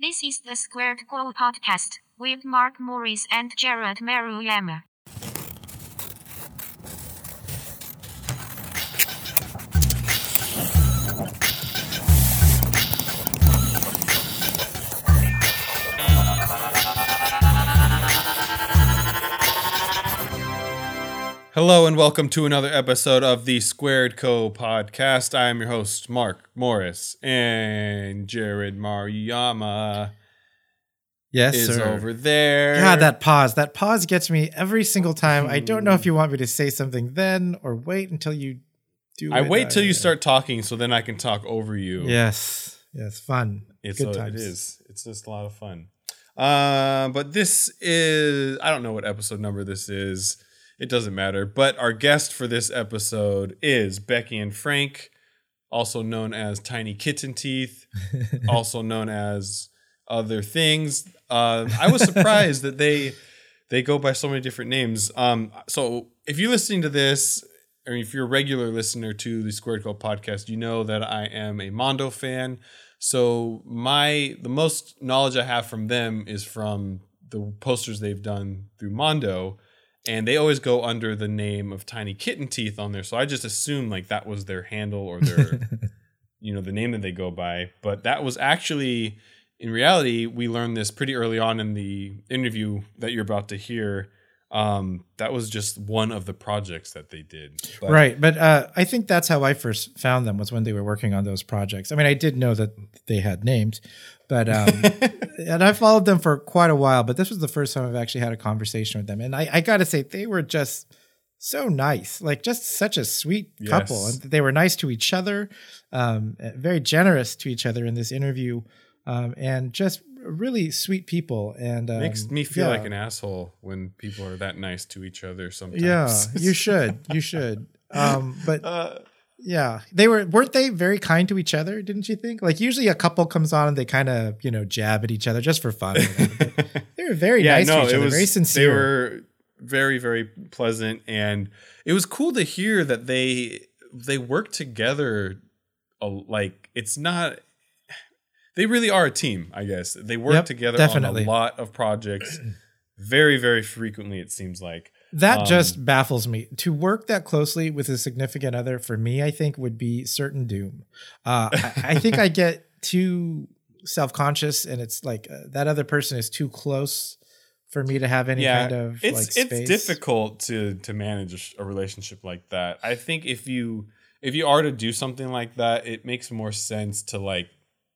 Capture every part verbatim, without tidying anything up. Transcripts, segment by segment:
This is the Squared Goal podcast with Mark Morris and Jared Maruyama. Hello and welcome to another episode of the Squared Co podcast. I am your host, Mark Morris, and Jared Maruyama yes, is sir. over there. God, that pause. That pause gets me every single time. Mm. I don't know if you want me to say something then or wait until you do I it, wait till uh, you start talking so then I can talk over you. Yes. Yes, fun. It's Good times. It is. It's just a lot of fun. Uh, but this is, I don't know what episode number this is. It doesn't matter, but our guest for this episode is Becky and Frank, also known as Tiny Kitten Teeth, also known as other things. Uh, I was surprised that they they go by so many different names. Um, so if you're listening to this, or if you're a regular listener to the Squared Co podcast, you know that I am a Mondo fan. So my the most knowledge I have from them is from the posters they've done through Mondo. And they always go under the name of Tiny Kitten Teeth on there. So I just assumed like that was their handle or their, you know, the name that they go by. But that was actually, in reality, we learned this pretty early on in the interview that you're about to hear. Um, that was just one of the projects that they did. But right. But uh, I think that's how I first found them, was when they were working on those projects. I mean, I did know that they had names. But um, and I followed them for quite a while, but this was the first time I've actually had a conversation with them. And I, I got to say, they were just so nice, like just such a sweet yes. couple. And they were nice to each other, um, very generous to each other in this interview, um, and just really sweet people. And um, makes me feel yeah. like an asshole when people are that nice to each other sometimes. Yeah, you should. You should. Um, but... Uh, Yeah, they were, weren't they very kind to each other? Didn't you think? Like usually a couple comes on and they kind of, you know, jab at each other just for fun. They were very yeah, nice no, to each other, was, very sincere. They were very, very pleasant. And it was cool to hear that they, they work together. Like it's not, they really are a team, I guess. They work yep, together definitely. on a lot of projects very, very frequently, it seems like. That um, just baffles me. To work that closely with a significant other, for me, I think would be certain doom. Uh, I, I think I get too self-conscious, and it's like uh, that other person is too close for me to have any yeah, kind of it's, like space. It's difficult to to manage a relationship like that. I think if you if you are to do something like that, it makes more sense to like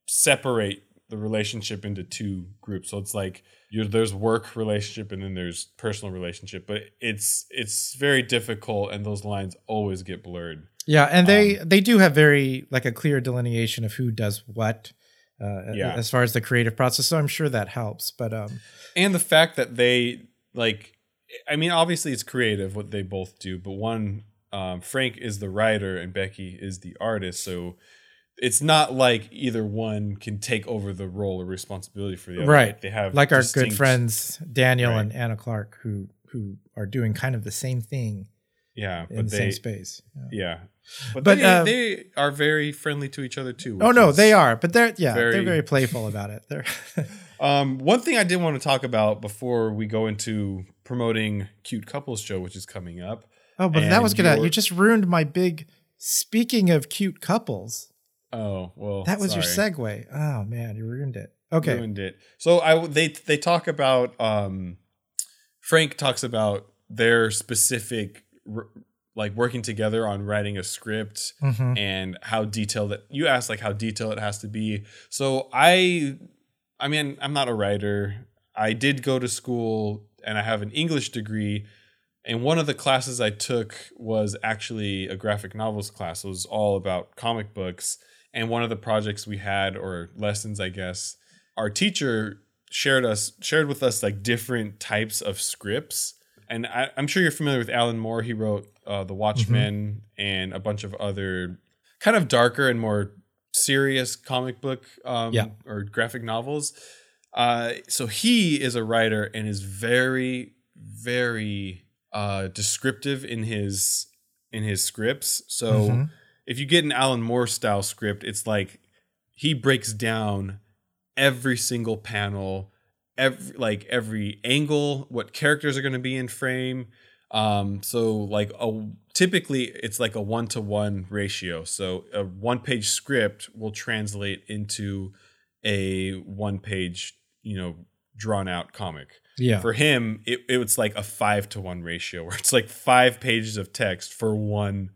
separate the relationship into two groups. So it's like you're, there's work relationship and then there's personal relationship, but it's it's very difficult and those lines always get blurred. Yeah, and they um, they do have very like a clear delineation of who does what uh, yeah. as far as the creative process. So I'm sure that helps. But um, and the fact that they like, I mean, obviously it's creative what they both do, but one um, Frank is the writer and Becky is the artist, so. It's not like either one can take over the role or responsibility for the other. Right. They have like our good friends, Daniel right. and Anna Clark, who who are doing kind of the same thing. Yeah. In but the they, same space. Yeah. yeah. But, but they, um, they are very friendly to each other, too. Oh, no, they are. But they're yeah, very, they're very playful about it. They're um, one thing I did want to talk about before we go into promoting Cute Couples Show, which is coming up. Oh, but that was good. You just ruined my big speaking of cute couples. Oh, well, that was sorry. your segue. Oh, man, you ruined it. Okay. Ruined it. So I, they, they talk about, um, Frank talks about their specific, r- like working together on writing a script mm-hmm. and how detailed it, you asked like how detailed it has to be. So I, I mean, I'm not a writer. I did go to school and I have an English degree. And one of the classes I took was actually a graphic novels class. It was all about comic books. And one of the projects we had, or lessons, I guess, our teacher shared us shared with us like different types of scripts. And I, I'm sure you're familiar with Alan Moore. He wrote uh, The Watchmen mm-hmm. and a bunch of other kind of darker and more serious comic book um, yeah. or graphic novels. Uh, so he is a writer and is very, very uh, descriptive in his in his scripts. So. Mm-hmm. If you get an Alan Moore style script, it's like he breaks down every single panel, every like every angle, what characters are going to be in frame. Um, so like a, typically it's like a one to one ratio. So a one page script will translate into a one page, you know, drawn out comic. Yeah. For him, it, it was like a five to one ratio where it's like five pages of text for one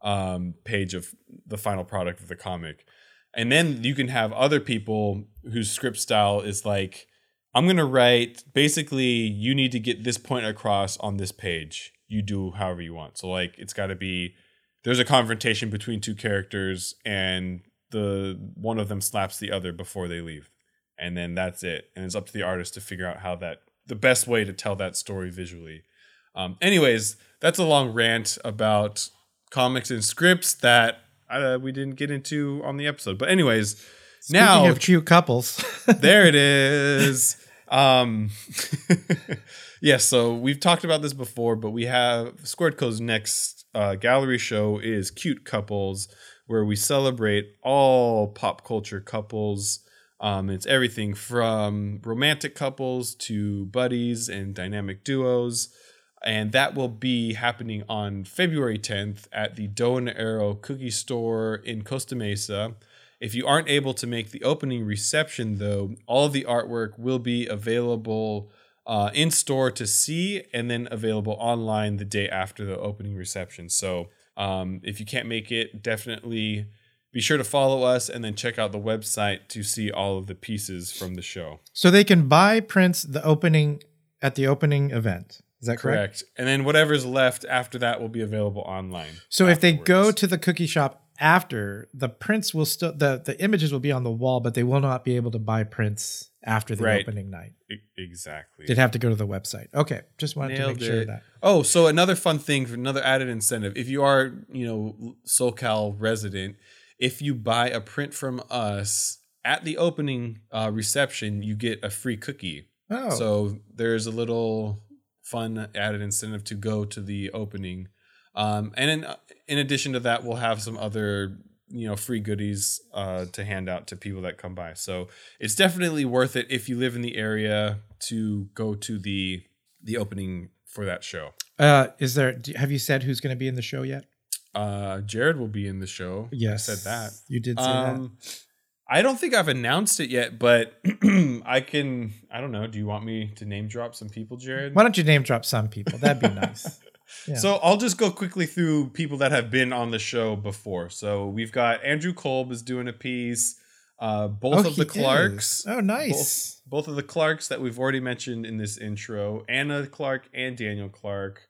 um, page of the final product of the comic. And then you can have other people whose script style is like, I'm going to write, basically, you need to get this point across on this page. You do however you want. So like, it's got to be, there's a confrontation between two characters and the one of them slaps the other before they leave. And then that's it. And it's up to the artist to figure out how that, the best way to tell that story visually. Um, anyways, that's a long rant about comics and scripts that Uh, we didn't get into on the episode, but anyways, speaking now of cute couples, there it is. Um, yes, yeah, so we've talked about this before, but we have Squaredco's next uh, gallery show is Cute Couples, where we celebrate all pop culture couples. Um, it's everything from romantic couples to buddies and dynamic duos. And that will be happening on February tenth at the Dough and Arrow Cookie Store in Costa Mesa. If you aren't able to make the opening reception, though, all the artwork will be available uh, in store to see and then available online the day after the opening reception. So um, if you can't make it, definitely be sure to follow us and then check out the website to see all of the pieces from the show. So they can buy prints the opening at the opening event. Is that correct? correct? And then whatever's left after that will be available online. So afterwards, if they go to the cookie shop after, the prints will still, the, the images will be on the wall, but they will not be able to buy prints after the right. opening night. E- exactly. They'd have to go to the website. Okay. Just wanted Nailed to make it. sure of that. Oh, so another fun thing, another added incentive. If you are, you know, SoCal resident, if you buy a print from us at the opening uh, reception, you get a free cookie. Oh. So there's a little fun added incentive to go to the opening. Um, and in, in addition to that, we'll have some other, you know, free goodies uh, to hand out to people that come by. So it's definitely worth it if you live in the area to go to the the opening for that show. Uh, is there, have you said who's going to be in the show yet? Uh, Jared will be in the show. Yes. I said that. You did say um, that. I don't think I've announced it yet, but I can, I don't know. Do you want me to name drop some people, Jared? Why don't you name drop some people? That'd be nice. Yeah. So I'll just go quickly through people that have been on the show before. So we've got Andrew Kolb is doing a piece. Uh, both oh, of the Clarks. Is. Oh, nice. Both, both of the Clarks that we've already mentioned in this intro. Anna Clark and Daniel Clark.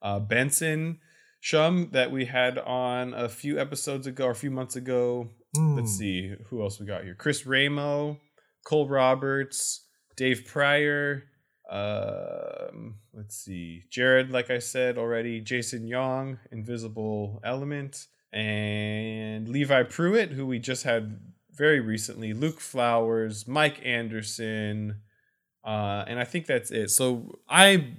Uh, Benson Shum that we had on a few episodes ago or a few months ago. Let's see who else we got here. Chris Ramo, Cole Roberts, Dave Pryor. Um, let's see. Jared, like I said already, Jason Young, Invisible Element, and Levi Pruitt, who we just had very recently, Luke Flowers, Mike Anderson. Uh, and I think that's it. So I,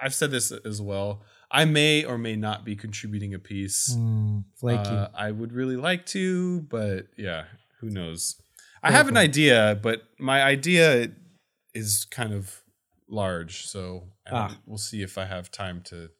I've said this as well. I may or may not be contributing a piece. Mm, flaky. Uh, I would really like to, but yeah, who knows? I have an idea, but my idea is kind of large, so ah. we'll see if I have time to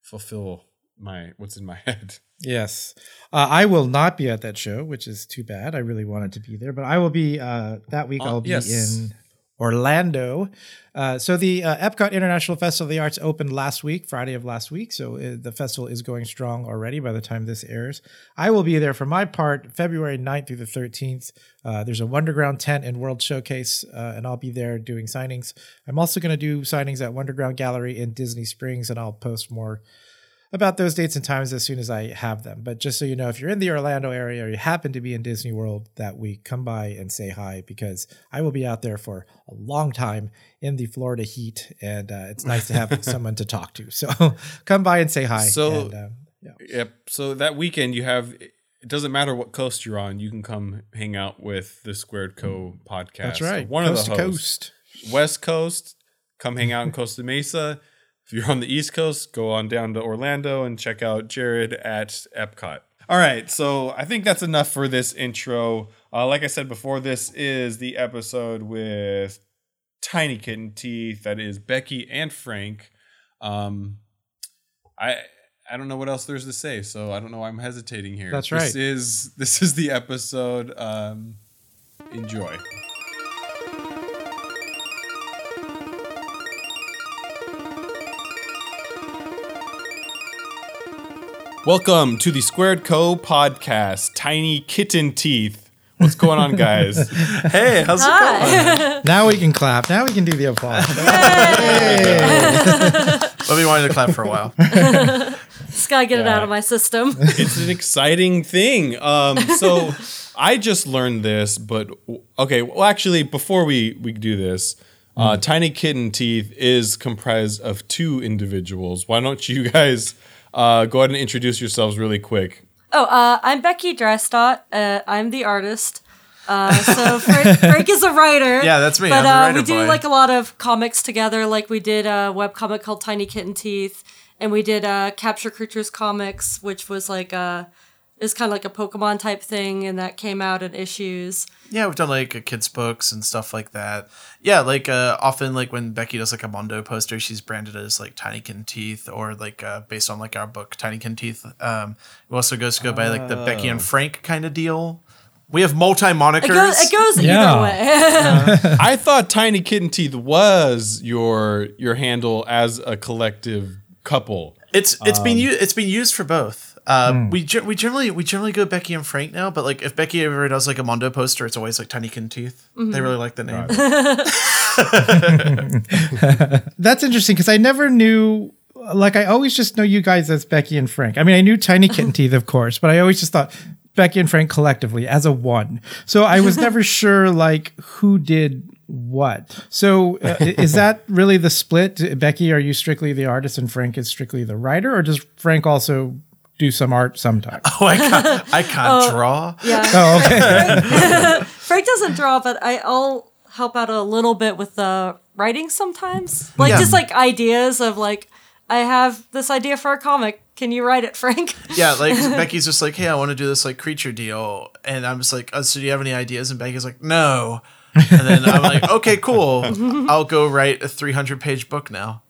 fulfill my what's in my head. Yes. Uh, I will not be at that show, which is too bad. I really wanted to be there, but I will be uh, that week. Uh, I'll be yes. in Orlando. Uh, so the uh, Epcot International Festival of the Arts opened last week, Friday of last week. So uh, the festival is going strong already by the time this airs. I will be there for my part, February ninth through the thirteenth. Uh, there's a Wonderground tent and World Showcase, uh, and I'll be there doing signings. I'm also going to do signings at Wonderground Gallery in Disney Springs, and I'll post more about those dates and times as soon as I have them. But just so you know, if you're in the Orlando area or you happen to be in Disney World that week, come by and say hi, because I will be out there for a long time in the Florida heat, and uh, it's nice to have someone to talk to. So come by and say hi. So, and, uh, yeah. Yep. So that weekend you have, it doesn't matter what coast you're on, you can come hang out with the Squared Co podcast. That's right. One coast of the hosts. Coast. West Coast, come hang out in Costa Mesa. If you're on the East Coast, go on down to Orlando and check out Jared at Epcot. All right, so I think that's enough for this intro. Uh, like I said before, this is the episode with Tiny Kitten Teeth. That is Becky and Frank. Um, I I don't know what else there's to say, so I don't know why I'm hesitating here. That's right. This is, this is the episode. Um, enjoy. Welcome to the Squared Co. podcast, Tiny Kitten Teeth. What's going on, guys? Hey, how's Hi. it going? Now we can clap. Now we can do the applause. Hey. I've been wanting to clap for a while. Just gotta get yeah. it out of my system. It's an exciting thing. Um, so I just learned this, but okay. Well, actually, before we, we do this, uh, mm. Tiny Kitten Teeth is comprised of two individuals. Why don't you guys... Uh, go ahead and introduce yourselves really quick. Oh, uh, I'm Becky Dreistadt. Uh, I'm the artist. Uh, so Frank, Frank is a writer. Yeah, that's me. But I'm uh, we do boy. like a lot of comics together. Like we did a webcomic called Tiny Kitten Teeth, and we did uh, Capture Creatures Comics, which was like a is kind of like a Pokemon type thing, and that came out in issues. Yeah, we've done like a kids books and stuff like that. Yeah, like uh, often like when Becky does like a Mondo poster, she's branded as like Tiny Kitten Teeth or like uh, based on like our book Tiny Kitten Teeth. Um, it also goes to go by like the oh. Becky and Frank kind of deal. We have multi monikers. It goes, it goes yeah. either way. uh, I thought Tiny Kitten Teeth was your your handle as a collective couple. It's it's um, been u- it's been used for both. Uh, mm. we, ge- we generally we generally go Becky and Frank now, but like if Becky ever does like a Mondo poster, it's always like Tiny Kitten Teeth. Mm-hmm. They really like the name. That's interesting because I never knew. Like I always just know you guys as Becky and Frank. I mean, I knew Tiny Kitten Teeth, of course, but I always just thought Becky and Frank collectively as a one. So I was never sure like who did what. So uh, is that really the split? Becky, are you strictly the artist and Frank is strictly the writer, or does Frank also do some art sometime? Oh, I can't, I can't oh, draw. Yeah. Oh, okay. Frank, Frank doesn't draw, but I, I'll help out a little bit with the uh, writing sometimes. Like yeah. just like ideas of like, I have this idea for a comic. Can you write it, Frank? Yeah, like Becky's just like, hey, I want to do this like creature deal. And I'm just like, oh, so do you have any ideas? And Becky's like, no. And then I'm like, okay, cool. I'll go write a three hundred page book now.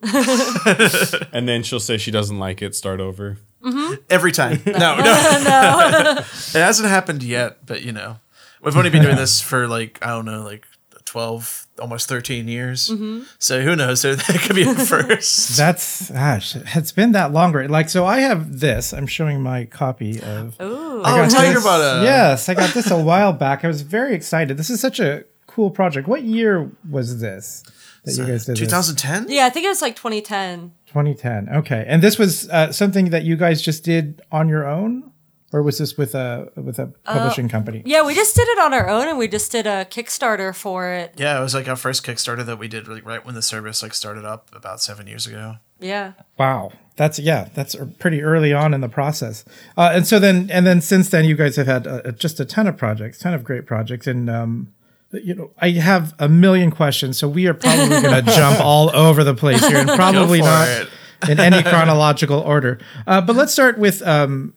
And then she'll say she doesn't like it. Start over. Mm-hmm. Every time. No, no. no. It hasn't happened yet, but you know, we've only been doing this for like, I don't know, like twelve, almost thirteen years. Mm-hmm. So who knows? That could be the first. That's, gosh, it's been that longer. Like, so I have this. I'm showing my copy of. Ooh. I got oh, Tiger Buttah. Yes, I got this a while back. I was very excited. This is such a cool project. What year was this that so you guys did? twenty ten? Yeah, I think it was like twenty ten. twenty ten. Okay, and this was uh, something that you guys just did on your own, or was this with a with a publishing uh, company? Yeah, we just did it on our own, and we just did a Kickstarter for it. Yeah, it was like our first Kickstarter that we did like, right when the service like started up about seven years ago. Yeah. Wow. That's yeah. That's pretty early on in the process. Uh, and so then, and then since then, you guys have had uh, just a ton of projects, ton of great projects, and. Um, You know, I have a million questions, so we are probably going to jump all over the place here, and probably not in any chronological order. Uh, but let's start with um,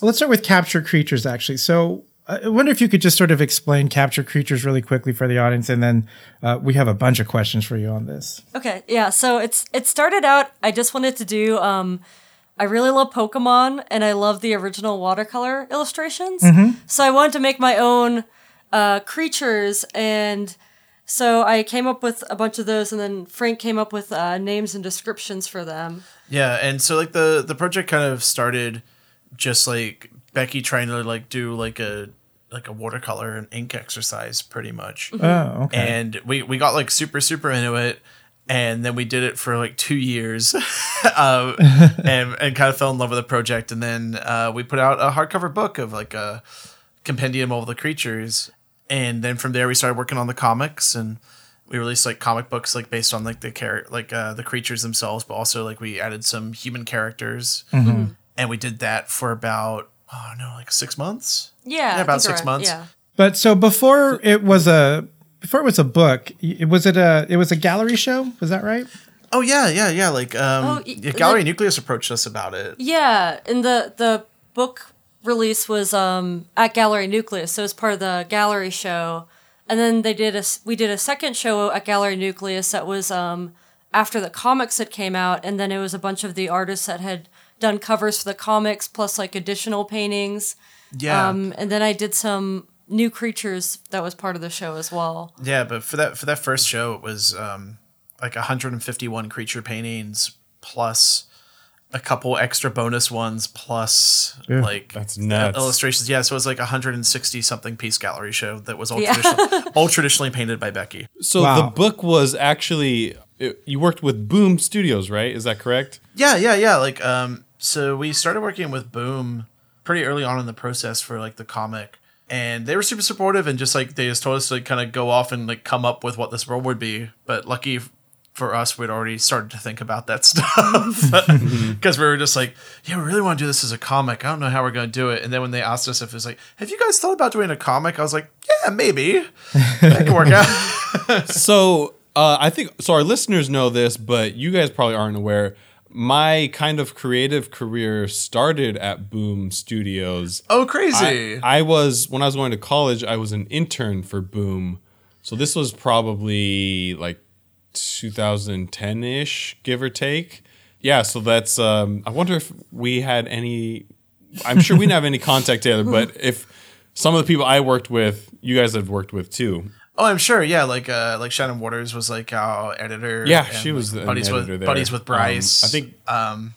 let's start with Capture Creatures, actually. So I wonder if you could just sort of explain Capture Creatures really quickly for the audience, and then uh, we have a bunch of questions for you on this. Okay, yeah. So it's it started out. I just wanted to do. Um, I really love Pokemon, and I love the original watercolor illustrations. Mm-hmm. So I wanted to make my own. Uh, creatures, and so I came up with a bunch of those, and then Frank came up with uh, names and descriptions for them. Yeah, and so like the the project kind of started just like Becky trying to like do like a like a watercolor and ink exercise, pretty much. Mm-hmm. Oh, okay. And we we got like super super into it, and then we did it for like two years, uh, and and kind of fell in love with the project, and then uh, we put out a hardcover book of like a compendium of all the creatures. And then from there, we started working on the comics, and we released like comic books, like based on like the char- like uh, the creatures themselves, but also like we added some human characters, mm-hmm. and we did that for about oh no, like six months. Yeah, yeah about six right. months. Yeah. But so before it was a before it was a book, it was it a it was a gallery show. Was that right? Oh yeah, yeah, yeah. Like um, oh, y- Gallery like, Nucleus approached us about it. Yeah, and the the book. release was um, at Gallery Nucleus, so it was part of the gallery show. And then they did a, we did a second show at Gallery Nucleus that was um, after the comics had came out, and then it was a bunch of the artists that had done covers for the comics, plus like additional paintings. Yeah. Um, and then I did some new creatures that was part of the show as well. Yeah, but for that for that first show, it was um, like one hundred fifty-one creature paintings, plus a couple extra bonus ones, plus yeah, like that's nuts. Illustrations. Yeah, so it was like a one hundred sixty something piece gallery show that was all, yeah. traditional, all traditionally painted by Becky. So wow. The book was actually, it, you worked with Boom Studios, right? Is that correct? Yeah, yeah, yeah. Like, um, so we started working with Boom pretty early on in the process for like the comic, and they were super supportive and just like they just told us to like, kind of go off and like come up with what this world would be. But lucky for us, we'd already started to think about that stuff because we were just like, yeah, we really want to do this as a comic. I don't know how we're going to do it. And then when they asked us if it's like, have you guys thought about doing a comic? I was like, yeah, maybe that can work out. So uh, I think, so our listeners know this, but you guys probably aren't aware. My kind of creative career started at Boom Studios. Oh, crazy. I, I was, when I was going to college, I was an intern for Boom. So this was probably like two thousand ten-ish, give or take. Yeah, so that's, um, I wonder if we had any, I'm sure we didn't have any contact together, but if some of the people I worked with, you guys have worked with too. Oh, I'm sure. Yeah, like uh, like Shannon Waters was like our editor. Yeah, and she was the buddies editor with there. buddies with Bryce. Um, I think. Um,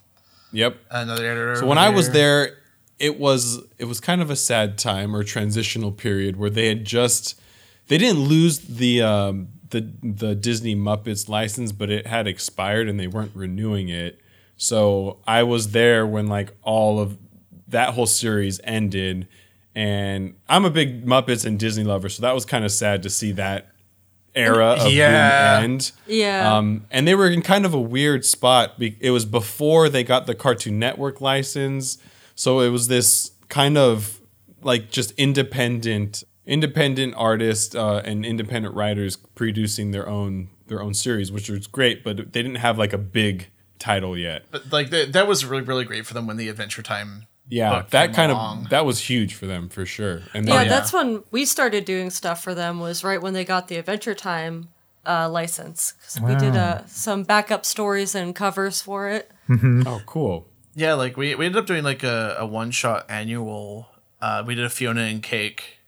yep. Another editor. So when there. I was there, it was it was kind of a sad time or transitional period where they had just they didn't lose the um, the the Disney Muppets license, but it had expired and they weren't renewing it. So I was there when like all of that whole series ended. And I'm a big Muppets and Disney lover, so that was kind of sad to see that era of yeah. Boom end. Yeah. Um, and they were in kind of a weird spot. It was before they got the Cartoon Network license, so it was this kind of like just independent, independent artists uh, and independent writers producing their own their own series, which was great. But they didn't have like a big title yet. But like that, that was really really great for them when the Adventure Time. Yeah, that kind along. of that was huge for them for sure. And yeah, then, yeah, that's when we started doing stuff for them was right when they got the Adventure Time uh, license. Because wow. we did uh, some backup stories and covers for it. Oh, cool. Yeah, like we, we ended up doing like a, a one shot annual. Uh, we did a Fiona and Cake.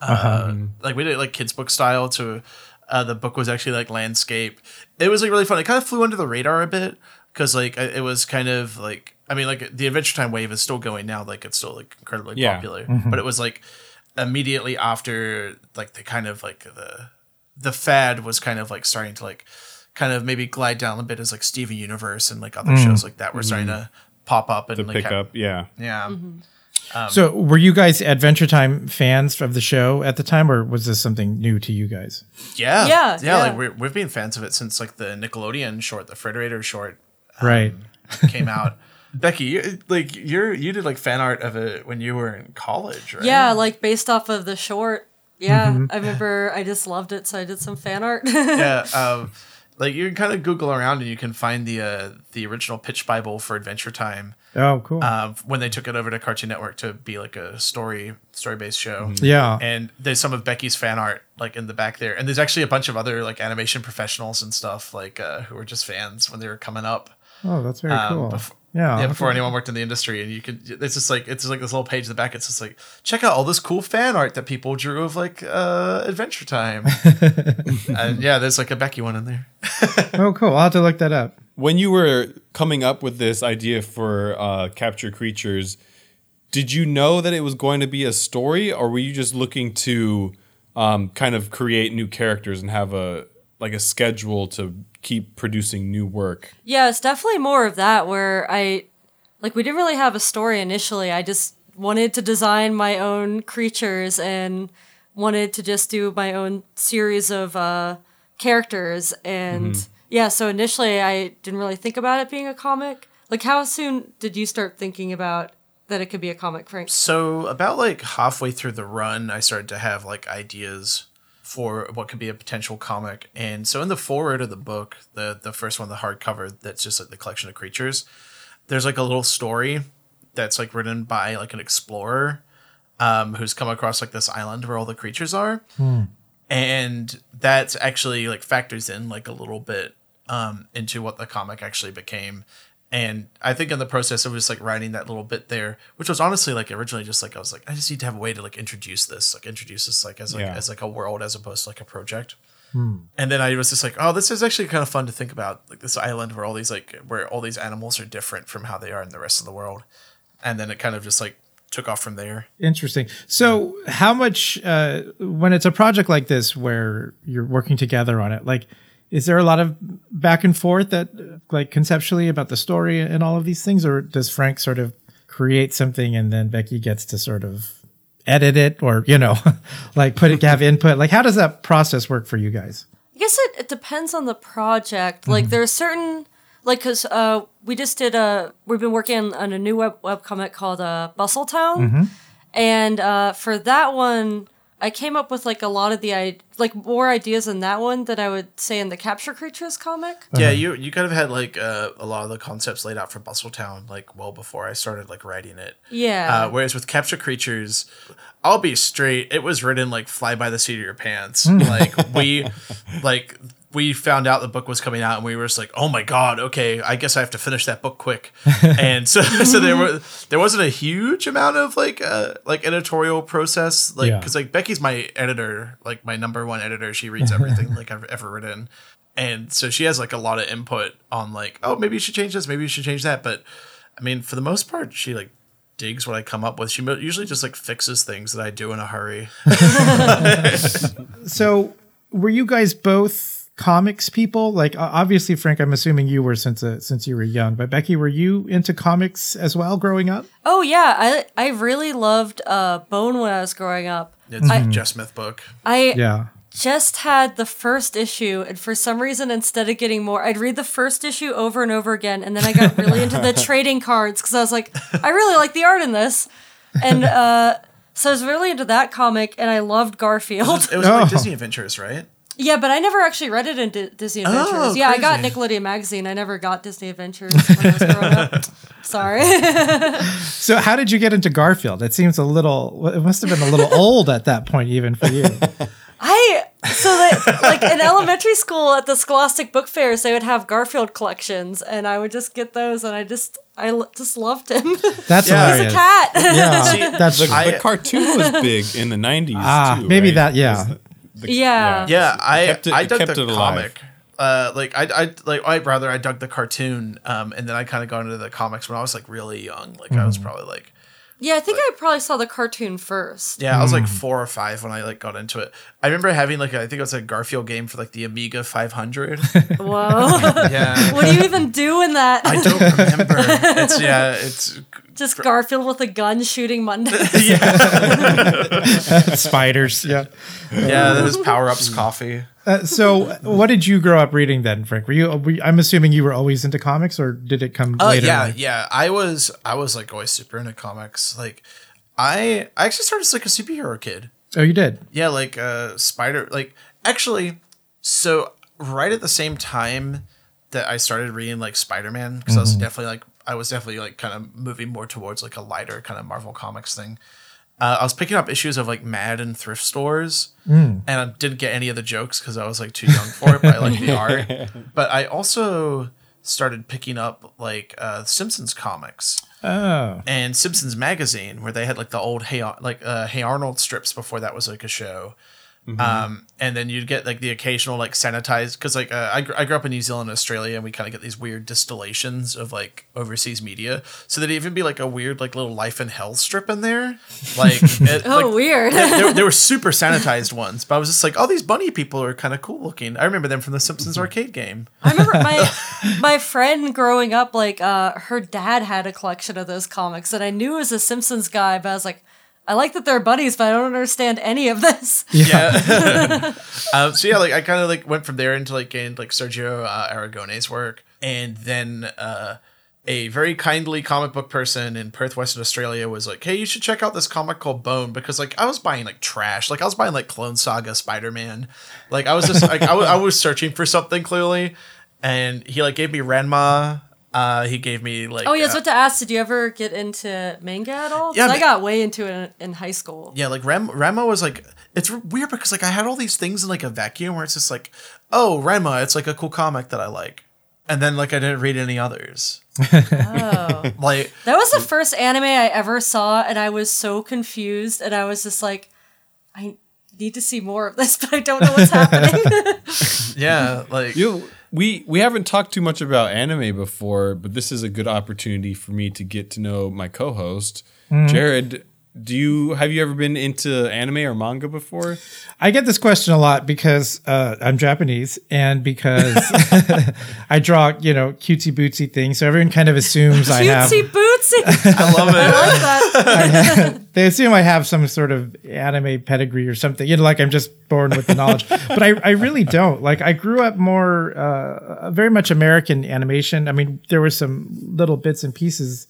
Uh, uh-huh. Like we did like kids book style to uh, the book was actually like landscape. It was like really fun. It kind of flew under the radar a bit because like it was kind of like. I mean, like the Adventure Time wave is still going now. Like it's still like incredibly yeah. popular, mm-hmm. but it was like immediately after like the kind of like the, the fad was kind of like starting to like kind of maybe glide down a bit as like Steven Universe and like other mm. shows like that were mm-hmm. starting to pop up and to like pick ha- up. Yeah. Yeah. Mm-hmm. Um, so were you guys Adventure Time fans of the show at the time or was this something new to you guys? Yeah. Yeah. Yeah. yeah. Like we're, we've been fans of it since like the Nickelodeon short, the Frederator short um, right. came out. Becky, you, like you're you did like fan art of it when you were in college, right? Yeah, like based off of the short. Yeah, mm-hmm. I remember I just loved it, so I did some fan art. yeah, um, like you can kind of Google around and you can find the uh, the original pitch bible for Adventure Time. Oh, cool! Uh, when they took it over to Cartoon Network to be like a story story based show. Mm-hmm. Yeah, and there's some of Becky's fan art like in the back there, and there's actually a bunch of other like animation professionals and stuff like uh, who were just fans when they were coming up. Oh, that's very um, cool. Before, Yeah, yeah. Before anyone worked in the industry, and you could, it's just like it's just like this little page in the back. It's just like check out all this cool fan art that people drew of like uh, Adventure Time. And yeah, there's like a Becky one in there. Oh, cool! I'll have to look that up. When you were coming up with this idea for uh, Capture Creatures, did you know that it was going to be a story, or were you just looking to um, kind of create new characters and have a like a schedule to keep producing new work? Yeah, it's definitely more of that where I, like we didn't really have a story initially. I just wanted to design my own creatures and wanted to just do my own series of uh, characters. And mm-hmm. yeah, so initially I didn't really think about it being a comic. Like how soon did you start thinking about that it could be a comic, Frank? So about like halfway through the run, I started to have like ideas for what could be a potential comic. And so in the foreword of the book, the the first one, the hardcover, that's just like the collection of creatures, there's like a little story that's like written by like an explorer um, who's come across like this island where all the creatures are. Hmm. And that's actually like factors in like a little bit um, into what the comic actually became. And I think in the process of just like writing that little bit there, which was honestly like originally just like, I was like, I just need to have a way to like introduce this, like introduce this, like as like, yeah. as like a world, as opposed to like a project. Hmm. And then I was just like, oh, this is actually kind of fun to think about, like this island where all these like, where all these animals are different from how they are in the rest of the world. And then it kind of just like took off from there. Interesting. So how much, uh, when it's a project like this, where you're working together on it, like, is there a lot of back and forth that like conceptually about the story and all of these things, or does Frank sort of create something and then Becky gets to sort of edit it or, you know, like put it, have input? Like, how does that process work for you guys? I guess it, it depends on the project. Like mm-hmm. there are certain, like, cause, uh, we just did a, we've been working on a new web webcomic called uh Bustle Town. Mm-hmm. And, uh, for that one, I came up with like a lot of the like more ideas in that one than I would say in the Capture Creatures comic. Yeah, you you kind of had like uh, a lot of the concepts laid out for Bustle Town like well before I started like writing it. Yeah. Uh, whereas with Capture Creatures, I'll be straight, it was written like fly by the seat of your pants. like we like we found out the book was coming out and we were just like, oh my God, okay, I guess I have to finish that book quick. And so, so there were, there wasn't a huge amount of like, uh, like editorial process. Like, yeah. cause like Becky's my editor, like my number one editor. She reads everything like I've ever written. And so she has like a lot of input on like, oh, maybe you should change this. Maybe you should change that. But I mean, for the most part, she like digs what I come up with. She usually just like fixes things that I do in a hurry. So were you guys both comics people? Like, obviously, Frank, I'm assuming you were since uh, since you were young, but Becky, were you into comics as well growing up? Oh yeah, I I really loved uh, Bone when I was growing up. It's a Jess Smith book. I yeah. just had the first issue, and for some reason, instead of getting more, I'd read the first issue over and over again, and then I got really into the trading cards because I was like, I really like the art in this, and uh, so I was really into that comic, and I loved Garfield. It was, it was oh. like Disney Adventures, right? Yeah, but I never actually read it in D- Disney Adventures. Oh, yeah, crazy. I got Nickelodeon Magazine. I never got Disney Adventures when I was growing up. Sorry. So how did you get into Garfield? It seems a little, it must have been a little old at that point even for you. I, so that, like in elementary school at the Scholastic Book Fairs, they would have Garfield collections and I would just get those and I just, I l- just loved him. That's yeah. He's a cat. Yeah, See, that's the, I, the cartoon was big in the nineties ah, too, maybe right? that, yeah. The, yeah. yeah, yeah. I kept it, I dug kept the comic, uh, like I I like I rather I dug the cartoon, um, and then I kind of got into the comics when I was like really young, like mm. I was probably like, yeah, I think like, I probably saw the cartoon first. Yeah, mm. I was like four or five when I like got into it. I remember having like a, I think it was a Garfield game for like the Amiga five hundred. Whoa, yeah. What do you even do in that? I don't remember. It's yeah, it's. Just Garfield with a gun shooting Monday. Yeah. Spiders. Yeah. Yeah. There's Power Ups coffee. Uh, so what did you grow up reading then, Frank? Were you, were you I'm assuming you were always into comics or did it come uh, later? Yeah. Like? Yeah. I was, I was like always super into comics. Like I, I actually started as like a superhero kid. Oh, you did? Yeah. Like uh Spider, like actually, so right at the same time that I started reading like Spider-Man, because mm-hmm. I was definitely like, I was definitely like kind of moving more towards like a lighter kind of Marvel Comics thing. Uh, I was picking up issues of like Mad and thrift stores mm. and I didn't get any of the jokes because I was like too young for it, but I liked the art. But I also started picking up like uh, Simpsons comics oh. and Simpsons magazine where they had like the old Hey, Ar- like uh, Hey Arnold strips before that was like a show. Mm-hmm. Um, and then you'd get like the occasional like sanitized because like uh, I, gr- I grew up in New Zealand, Australia, and we kind of get these weird distillations of like overseas media. So there'd even be like a weird like little life and health strip in there. Like it, oh, like, weird. Yeah, there, there were super sanitized ones, but I was just like, oh, these bunny people are kind of cool looking. I remember them from the Simpsons arcade game. I remember my my friend growing up, like uh, her dad had a collection of those comics that I knew was a Simpsons guy, but I was like, I like that they're buddies, but I don't understand any of this. Yeah. um, so yeah, like I kind of like went from there into like getting like Sergio uh, Aragone's work, and then uh, a very kindly comic book person in Perth Western Australia was like, "Hey, you should check out this comic called Bone," because like I was buying like trash, like I was buying like Clone Saga, Spider-Man, like I was just like I, w- I was searching for something clearly, and he like gave me Ranma Uh, he gave me like... Oh, yeah, I was about to ask, did you ever get into manga at all? Yeah, I got way into it in, in high school. Yeah, like Ram- Ranma was like... It's weird because like I had all these things in like a vacuum where it's just like, oh, Ranma, it's like a cool comic that I like. And then like I didn't read any others. Oh. Like, that was the first anime I ever saw, and I was so confused, and I was just like, I need to see more of this, but I don't know what's happening. Yeah, like... You- We we haven't talked too much about anime before, but this is a good opportunity for me to get to know my co-host, mm. Jared. Do you have you ever been into anime or manga before? I get this question a lot because uh, I'm Japanese and because I draw, you know, cutesy bootsy things, so everyone kind of assumes I have cutesy bootsy. I love it. I love that. I have, they assume I have some sort of anime pedigree or something. You know, like I'm just born with the knowledge, but I, I really don't. Like I grew up more uh, very much American animation. I mean, there were some little bits and pieces.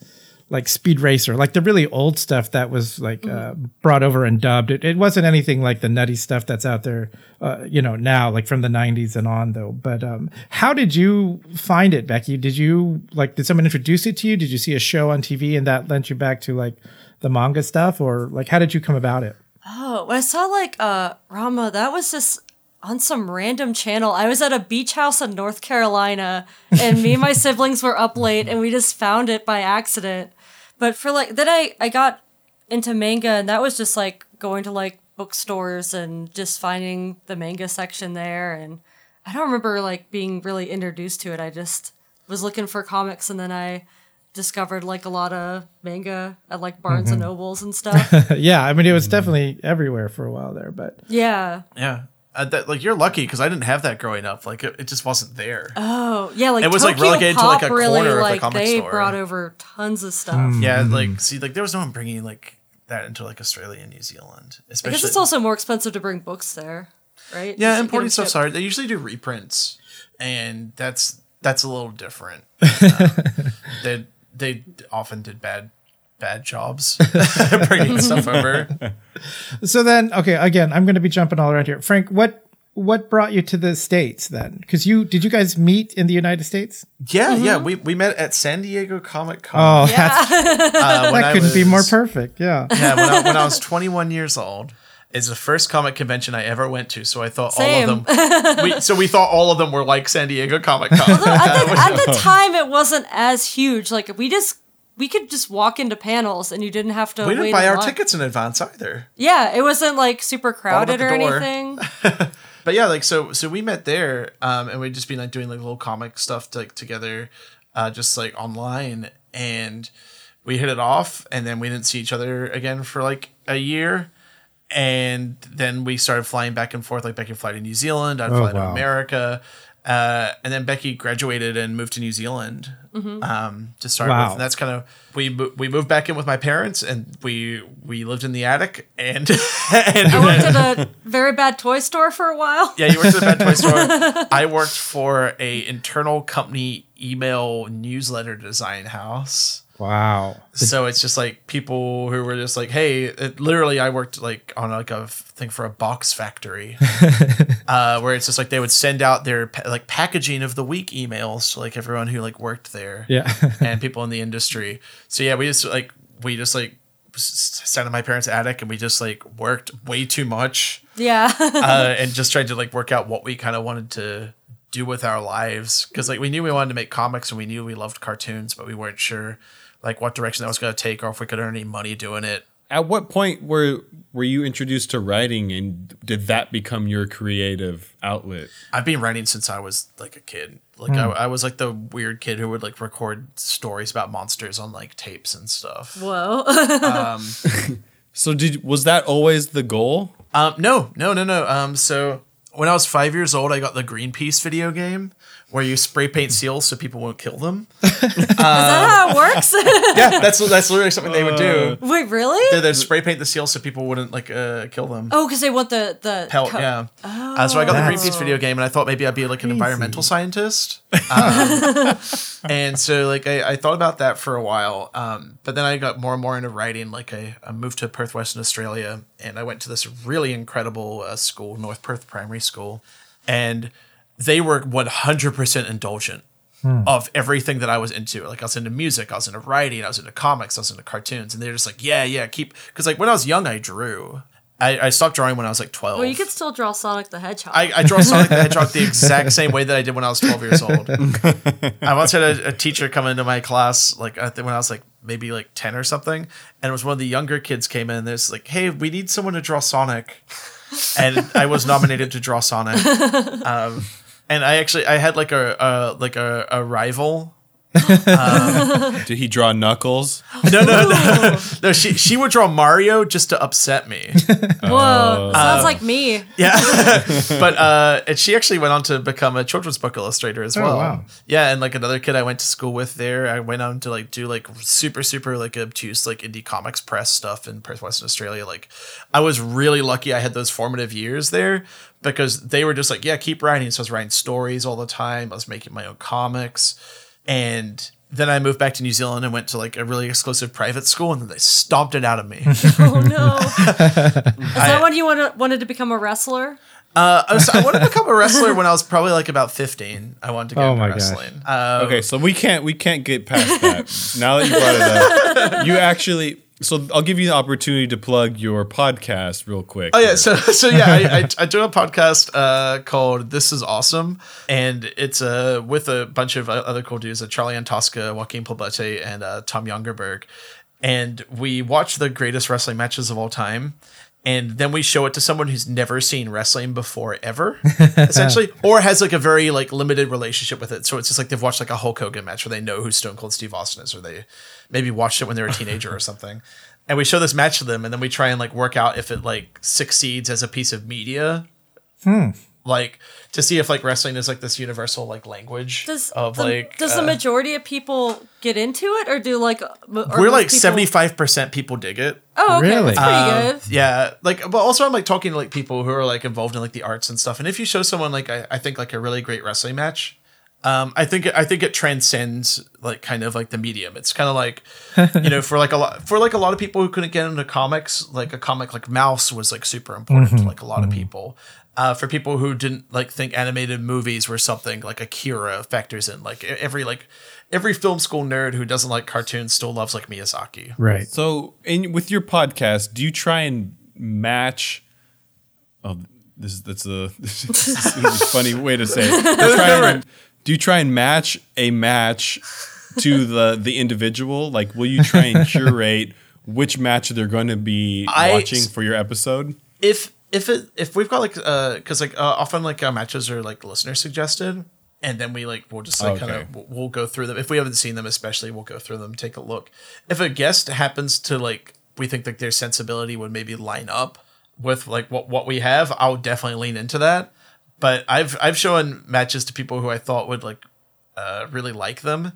Like Speed Racer, like the really old stuff that was like uh, brought over and dubbed. It, it wasn't anything like the nutty stuff that's out there, uh, you know, now, like from the nineties and on, though. But um, how did you find it, Becky? Did you like, did someone introduce it to you? Did you see a show on T V and that lent you back to like the manga stuff, or like how did you come about it? Oh, when I saw like uh, Ranma, that was just on some random channel. I was at a beach house in North Carolina, and me and my siblings were up late, and we just found it by accident. But for like, then I, I got into manga, and that was just like going to like bookstores and just finding the manga section there. And I don't remember like being really introduced to it. I just was looking for comics, and then I discovered like a lot of manga at like Barnes mm-hmm. and Nobles and stuff. Yeah. I mean, it was definitely everywhere for a while there, but yeah. Yeah. Uh, that, like you're lucky because I didn't have that growing up. Like it, it just wasn't there. Oh yeah, like it was Tokyo like relegated Pop to like a really, corner like, of a comic they store. They brought over tons of stuff. Mm-hmm. Yeah, like see, like there was no one bringing like that into like Australia and New Zealand. Especially, I guess it's also more expensive to bring books there, right? Yeah, importing stuff's hard. They usually do reprints, and that's that's a little different. Uh, they they often did bad. bad jobs bringing stuff over. So then, okay, again, I'm going to be jumping all around here. Frank, what what brought you to the States then? Because you did you guys meet in the United States? Yeah, mm-hmm. yeah, we we met at San Diego Comic Con. Oh, yeah. that's, uh, when that I couldn't was, be more perfect. Yeah, yeah. When I, when I was twenty-one years old, it's the first comic convention I ever went to. So I thought Same. all of them. We, so we thought all of them were like San Diego Comic Con. Although at the, at the time, it wasn't as huge. Like we just. We could just walk into panels and you didn't have to wait. We didn't wait buy our line. tickets in advance either. Yeah, it wasn't like super crowded or door. anything. But yeah, like so so we met there um, and we'd just been like doing like little comic stuff to, like together uh, just like online, and we hit it off, and then we didn't see each other again for like a year. And then we started flying back and forth. Like Becky fly to New Zealand, I'd oh, fly wow. to America. Uh, and then Becky graduated and moved to New Zealand mm-hmm. um, to start wow. with. And that's kind of we we moved back in with my parents, and we we lived in the attic. And, and I worked at a very bad toy store for a while. Yeah, you worked at a bad toy store. I worked for a internal company email newsletter design house. Wow. So it's just like people who were just like, hey, it, literally I worked like on like a thing for a box factory uh, where it's just like they would send out their pa- like packaging of the week emails to like everyone who like worked there. Yeah. And people in the industry. So yeah, we just like we just like sat in my parents' attic and we just like worked way too much. Yeah. uh, and just tried to like work out what we kind of wanted to do with our lives, because like we knew we wanted to make comics and we knew we loved cartoons, but we weren't sure like what direction that was going to take, or if we could earn any money doing it. At what point were were you introduced to writing, and did that become your creative outlet? I've been writing since I was like a kid. Like mm. I, I was like the weird kid who would like record stories about monsters on like tapes and stuff. Whoa. um, so did was that always the goal? Um, no, no, no, no. Um, so when I was five years old, I got the Greenpeace video game, where you spray paint seals so people won't kill them. um, Is that how it works? Yeah, that's that's literally something they would do. Wait, really? They, they'd spray paint the seals so people wouldn't like uh, kill them. Oh, because they want the... the Pelt, co- yeah. Oh, uh, so I got the Greenpeace video game, and I thought maybe I'd be like an crazy. environmental scientist. Um, and so like I, I thought about that for a while, um, but then I got more and more into writing. Like I, I moved to Perth Western Australia, and I went to this really incredible uh, school, North Perth Primary School, and... they were one hundred percent indulgent. hmm. of everything that I was into. Like, I was into music, I was into writing, I was into comics, I was into cartoons. And they're just like, yeah, yeah, keep. Because, like, when I was young, I drew. I, I stopped drawing when I was like twelve. Well, you could still draw Sonic the Hedgehog. I, I draw Sonic the Hedgehog the exact same way that I did when I was twelve years old. I once had a, a teacher come into my class, like I think when I was like maybe like ten or something, and it was one of the younger kids came in and they're like, "Hey, we need someone to draw Sonic," and I was nominated to draw Sonic. Um, and I actually I had like a, a like a, a rival. um, did he draw Knuckles? No, no, no. No, she she would draw Mario just to upset me. Whoa, uh, sounds like me. Yeah, but uh, and she actually went on to become a children's book illustrator as well. Oh, wow. Yeah, and like another kid I went to school with there, I went on to like do like super super like obtuse like indie comics press stuff in Perth Western Australia. Like, I was really lucky. I had those formative years there. Because they were just like, yeah, keep writing. So I was writing stories all the time. I was making my own comics. And then I moved back to New Zealand and went to like a really exclusive private school. And then they stomped it out of me. Oh, no. Is that when you wanted, wanted to become a wrestler? Uh, I, was, I wanted to become a wrestler when I was probably like about fifteen. I wanted to go oh into wrestling. Um, okay, so we can't we can't get past that. Now that you brought it up, you actually... So I'll give you the opportunity to plug your podcast real quick. Oh, yeah. So, so yeah, I, I, I do a podcast uh, called This Is Awesome. And it's uh, with a bunch of other cool dudes, uh, Charlie Antosca, Joaquin Poblete, and uh, Tom Youngerberg. And we watch the greatest wrestling matches of all time. And then we show it to someone who's never seen wrestling before ever, essentially, or has like a very like limited relationship with it. So it's just like they've watched like a Hulk Hogan match, or they know who Stone Cold Steve Austin is, or they maybe watched it when they were a teenager or something. And we show this match to them, and then we try and like work out if it like succeeds as a piece of media, hmm. like to see if like wrestling is like this universal like language does of the, like. Does uh, the majority of people get into it, or do like or we're like seventy-five percent people dig it? Oh, okay. Really? That's pretty good. Um, yeah. Like, but also I'm like talking to like people who are like involved in like the arts and stuff. And if you show someone like, I, I think like a really great wrestling match, um, I think, I think it transcends like kind of like the medium. It's kind of like, you know, for like a lot, for like a lot of people who couldn't get into comics, like a comic like Mouse was like super important mm-hmm. to like a lot mm-hmm. of people. Uh, for people who didn't like think animated movies were something, like Akira factors in, like every, like, Every film school nerd who doesn't like cartoons still loves like Miyazaki. Right. So in, with your podcast, do you try and match... Oh, this is, that's a, this is, this is a funny way to say it. Do you try and, do you try and match a match to the, the individual? Like, will you try and curate which match they're going to be I, watching for your episode? If if it if we've got like... Because uh, like uh, often like our matches are like listener suggested. And then we like, we'll just like okay. kind of, we'll go through them. If we haven't seen them, especially, we'll go through them, take a look. If a guest happens to like, we think that their sensibility would maybe line up with like what, what we have, I'll definitely lean into that. But I've, I've shown matches to people who I thought would like, uh, really like them.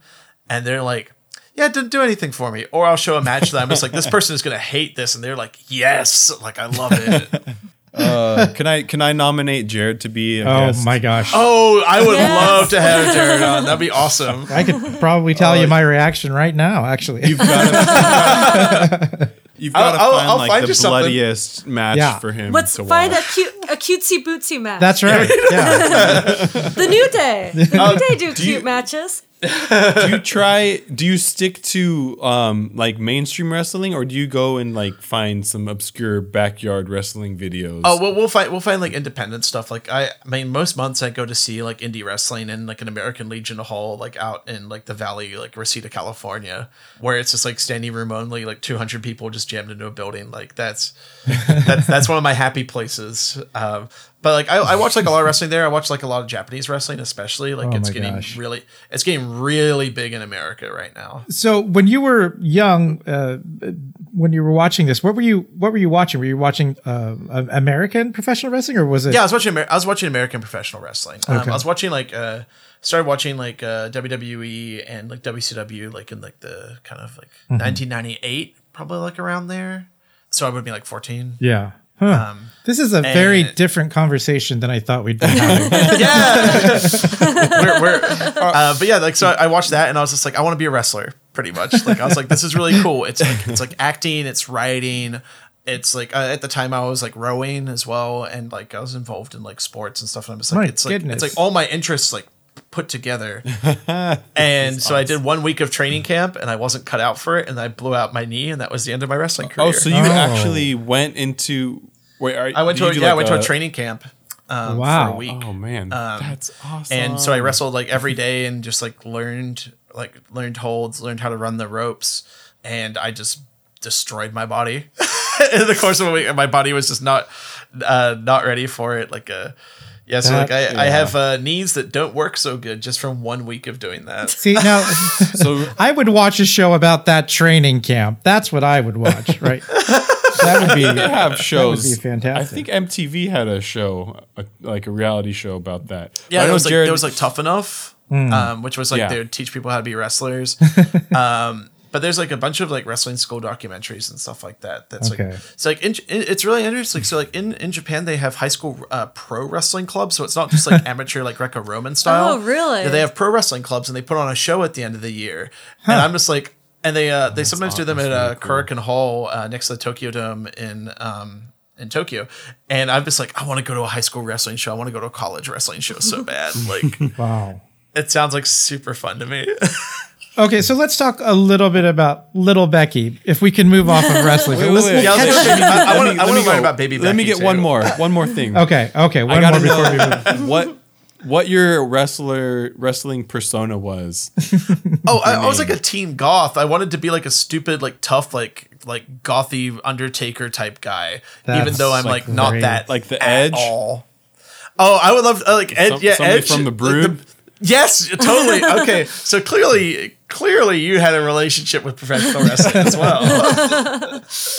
And they're like, yeah, it didn't do anything for me. Or I'll show a match that I'm just like, this person is going to hate this. And they're like, yes, like, I love it. Uh, can I can I nominate Jared to be a guest? Oh, my gosh. Oh, I would yes. love to have Jared on. That'd be awesome. I could probably tell uh, you my reaction right now, actually. You've got to you've got to find, I'll like, find the bloodiest something. Match yeah. for him Let's to find watch. a, cute, a cutesy-bootsy match. That's right. Yeah. The New Day. The uh, New Day do, do cute you, matches. Do you try, do you stick to um, like mainstream wrestling, or do you go and like find some obscure backyard wrestling videos? Oh, well, we'll find, we'll find like independent stuff. Like I, I mean, most months I go to see like indie wrestling in like an American Legion Hall, like out in like the Valley, like Reseda, California, where it's just like standing room only, like two hundred people just jammed into a building. Like that's, that's, that's one of my happy places. Um, But like I, I watch like a lot of wrestling there. I watch like a lot of Japanese wrestling, especially. Like oh it's getting gosh. really, it's getting really big in America right now. So when you were young, uh, when you were watching this, what were you what were you watching? Were you watching uh, American professional wrestling, or was it? Yeah, I was watching. Amer- I was watching American professional wrestling. Um, okay. I was watching like uh, started watching like uh, W W E and like W C W like in like the kind of like mm-hmm. nineteen ninety-eight, probably like around there. So I would be like fourteen. Yeah. Huh. Um, this is a very different conversation than I thought we'd be having. Yeah. we're, we're, uh, but yeah, like, so I watched that and I was just like, I want to be a wrestler pretty much. Like, I was like, this is really cool. It's like, it's like acting, it's writing. It's like, uh, at the time I was like rowing as well. And like, I was involved in like sports and stuff. And I'm just like, my it's goodness. like, it's like all my interests like put together. And so nice. I did one week of training camp and I wasn't cut out for it. And I blew out my knee and that was the end of my wrestling career. Oh, so you oh. actually went into, wait, are, I went to, a, yeah, like I went a, to a training camp um, wow. for a week. Oh man, um, that's awesome. And so I wrestled like every day and just like learned, like learned holds, learned how to run the ropes. And I just destroyed my body in the course of a week. My body was just not, uh, not ready for it. Like a, Yeah, so that, like I, yeah. I have uh, knees that don't work so good just from one week of doing that. See, now, so I would watch a show about that training camp. That's what I would watch, right? That would be they have shows. That would be fantastic. I think M T V had a show, a, like a reality show about that. Yeah, there was, like, Jared... there was like Tough Enough, mm. um, which was like yeah. they would teach people how to be wrestlers. um, but there's like a bunch of like wrestling school documentaries and stuff like that. That's okay. like it's like in, it's really interesting. So like in, in Japan they have high school uh, pro wrestling clubs, so it's not just like amateur like Greco-Roman style. Oh, really? Yeah, they have pro wrestling clubs and they put on a show at the end of the year. Huh. And I'm just like, and they uh, oh, they sometimes do them at uh, really cool. Korakuen Hall uh, next to the Tokyo Dome in um, in Tokyo. And I'm just like, I want to go to a high school wrestling show. I want to go to a college wrestling show so bad. Like, wow, it sounds like super fun to me. Okay, so let's talk a little bit about Little Becky, if we can move off of wrestling. Wait, wait, wait. Yeah, I want to learn about Baby Becky. Let me get too. one more, one more thing. Okay, okay, one more before we move. What, what your wrestler wrestling persona was? Oh, I, I was like a teen goth. I wanted to be like a stupid, like tough, like like gothy Undertaker type guy, That's even though I'm like, like not that like the Edge. All. Oh, I would love uh, like Ed, Some, yeah, Edge from the Brood. Like the, Yes, totally. Okay, so clearly, clearly, you had a relationship with professional wrestling as well.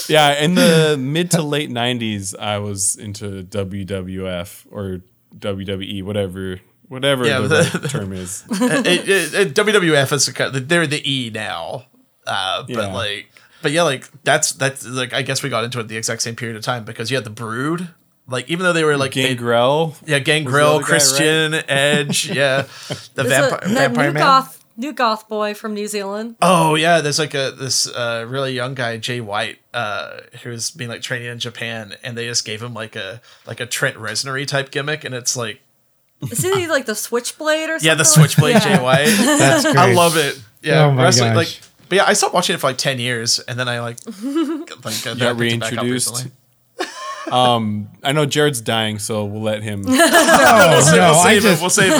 Yeah, in the mid to late nineties, I was into W W F or W W E, whatever, whatever yeah, the, the, the term is. It, it, it, W W F is the, they're the E now, uh, but yeah. like, but yeah, like that's that's like I guess we got into it at the exact same period of time because you had the Brood. Like, even though they were like Gangrel, they, yeah, Gangrel, Christian, guy, right? Edge, yeah, the vampire, a, vampire new man, goth, new goth boy from New Zealand. Oh yeah, there's like a this uh, really young guy, Jay White, uh, who's been like training in Japan, and they just gave him like a like a Trent Reznor type gimmick, and it's like, isn't he like the Switchblade or something? Yeah, the Switchblade, yeah. Jay White. That's great. I love it. Yeah, oh my wrestling, gosh. Like, but yeah, I stopped watching it for like ten years, and then I like, like got yeah, reintroduced. Um, I know Jared's dying, so we'll let him. no, we'll save, no, we'll save just, him. We'll save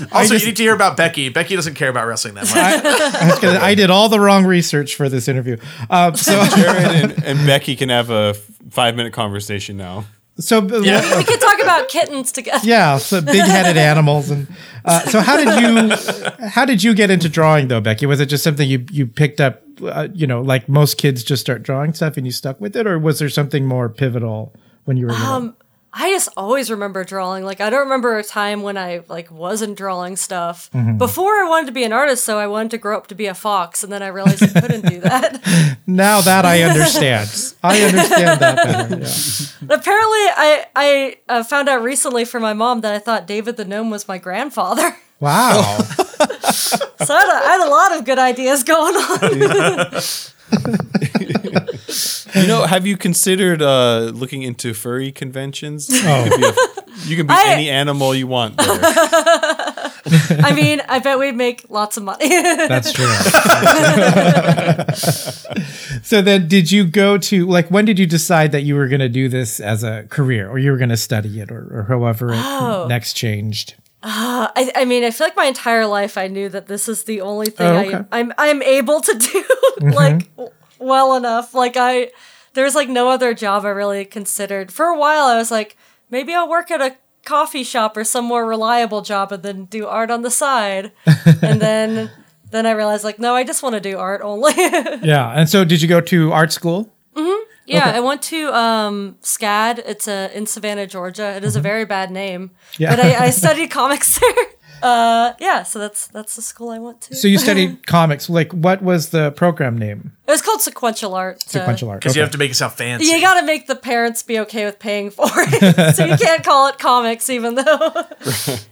him. Also, just, you need to hear about Becky. Becky doesn't care about wrestling that much. I, I, I did all the wrong research for this interview. Uh, so Jared and, and Becky can have a five-minute conversation now. So yeah. we, we can talk about kittens together. Yeah, so big-headed animals. And uh, so, how did you how did you get into drawing though, Becky? Was it just something you you picked up? Uh, you know, like most kids just start drawing stuff and you stuck with it, or was there something more pivotal when you were um young? I just always remember drawing. Like, I don't remember a time when I like wasn't drawing stuff. Mm-hmm. Before, I wanted to be an artist, so I wanted to grow up to be a fox, and then I realized I couldn't do that. Now that I understand, I understand that better. Yeah. Apparently, I I uh, found out recently from my mom that I thought David the Gnome was my grandfather. Wow. So I had, a, I had a lot of good ideas going on. You know, have you considered uh, looking into furry conventions? Oh. You can be, a, you can be I, any animal you want there. I mean, I bet we'd make lots of money. That's true. So then did you go to, like, when did you decide that you were going to do this as a career, or you were going to study it, or, or however it oh. next changed? Uh, I, I mean, I feel like my entire life I knew that this is the only thing oh, okay. I, I'm I'm able to do, like, mm-hmm. well enough. Like, I, there's, like, no other job I really considered. For a while, I was like, maybe I'll work at a coffee shop or some more reliable job and then do art on the side. And then then I realized, like, no, I just want to do art only. Yeah, and so did you go to art school? Mm-hmm. Yeah, okay. I went to um, SCAD. It's a, in Savannah, Georgia. It is a very bad name, yeah. But I, I studied comics there. Uh, yeah, so that's that's the school I went to. So you studied comics. Like, what was the program name? It was called sequential art. Sequential art. Because okay. you have to make it sound fancy. You got to make the parents be okay with paying for it. So you can't call it comics, even though.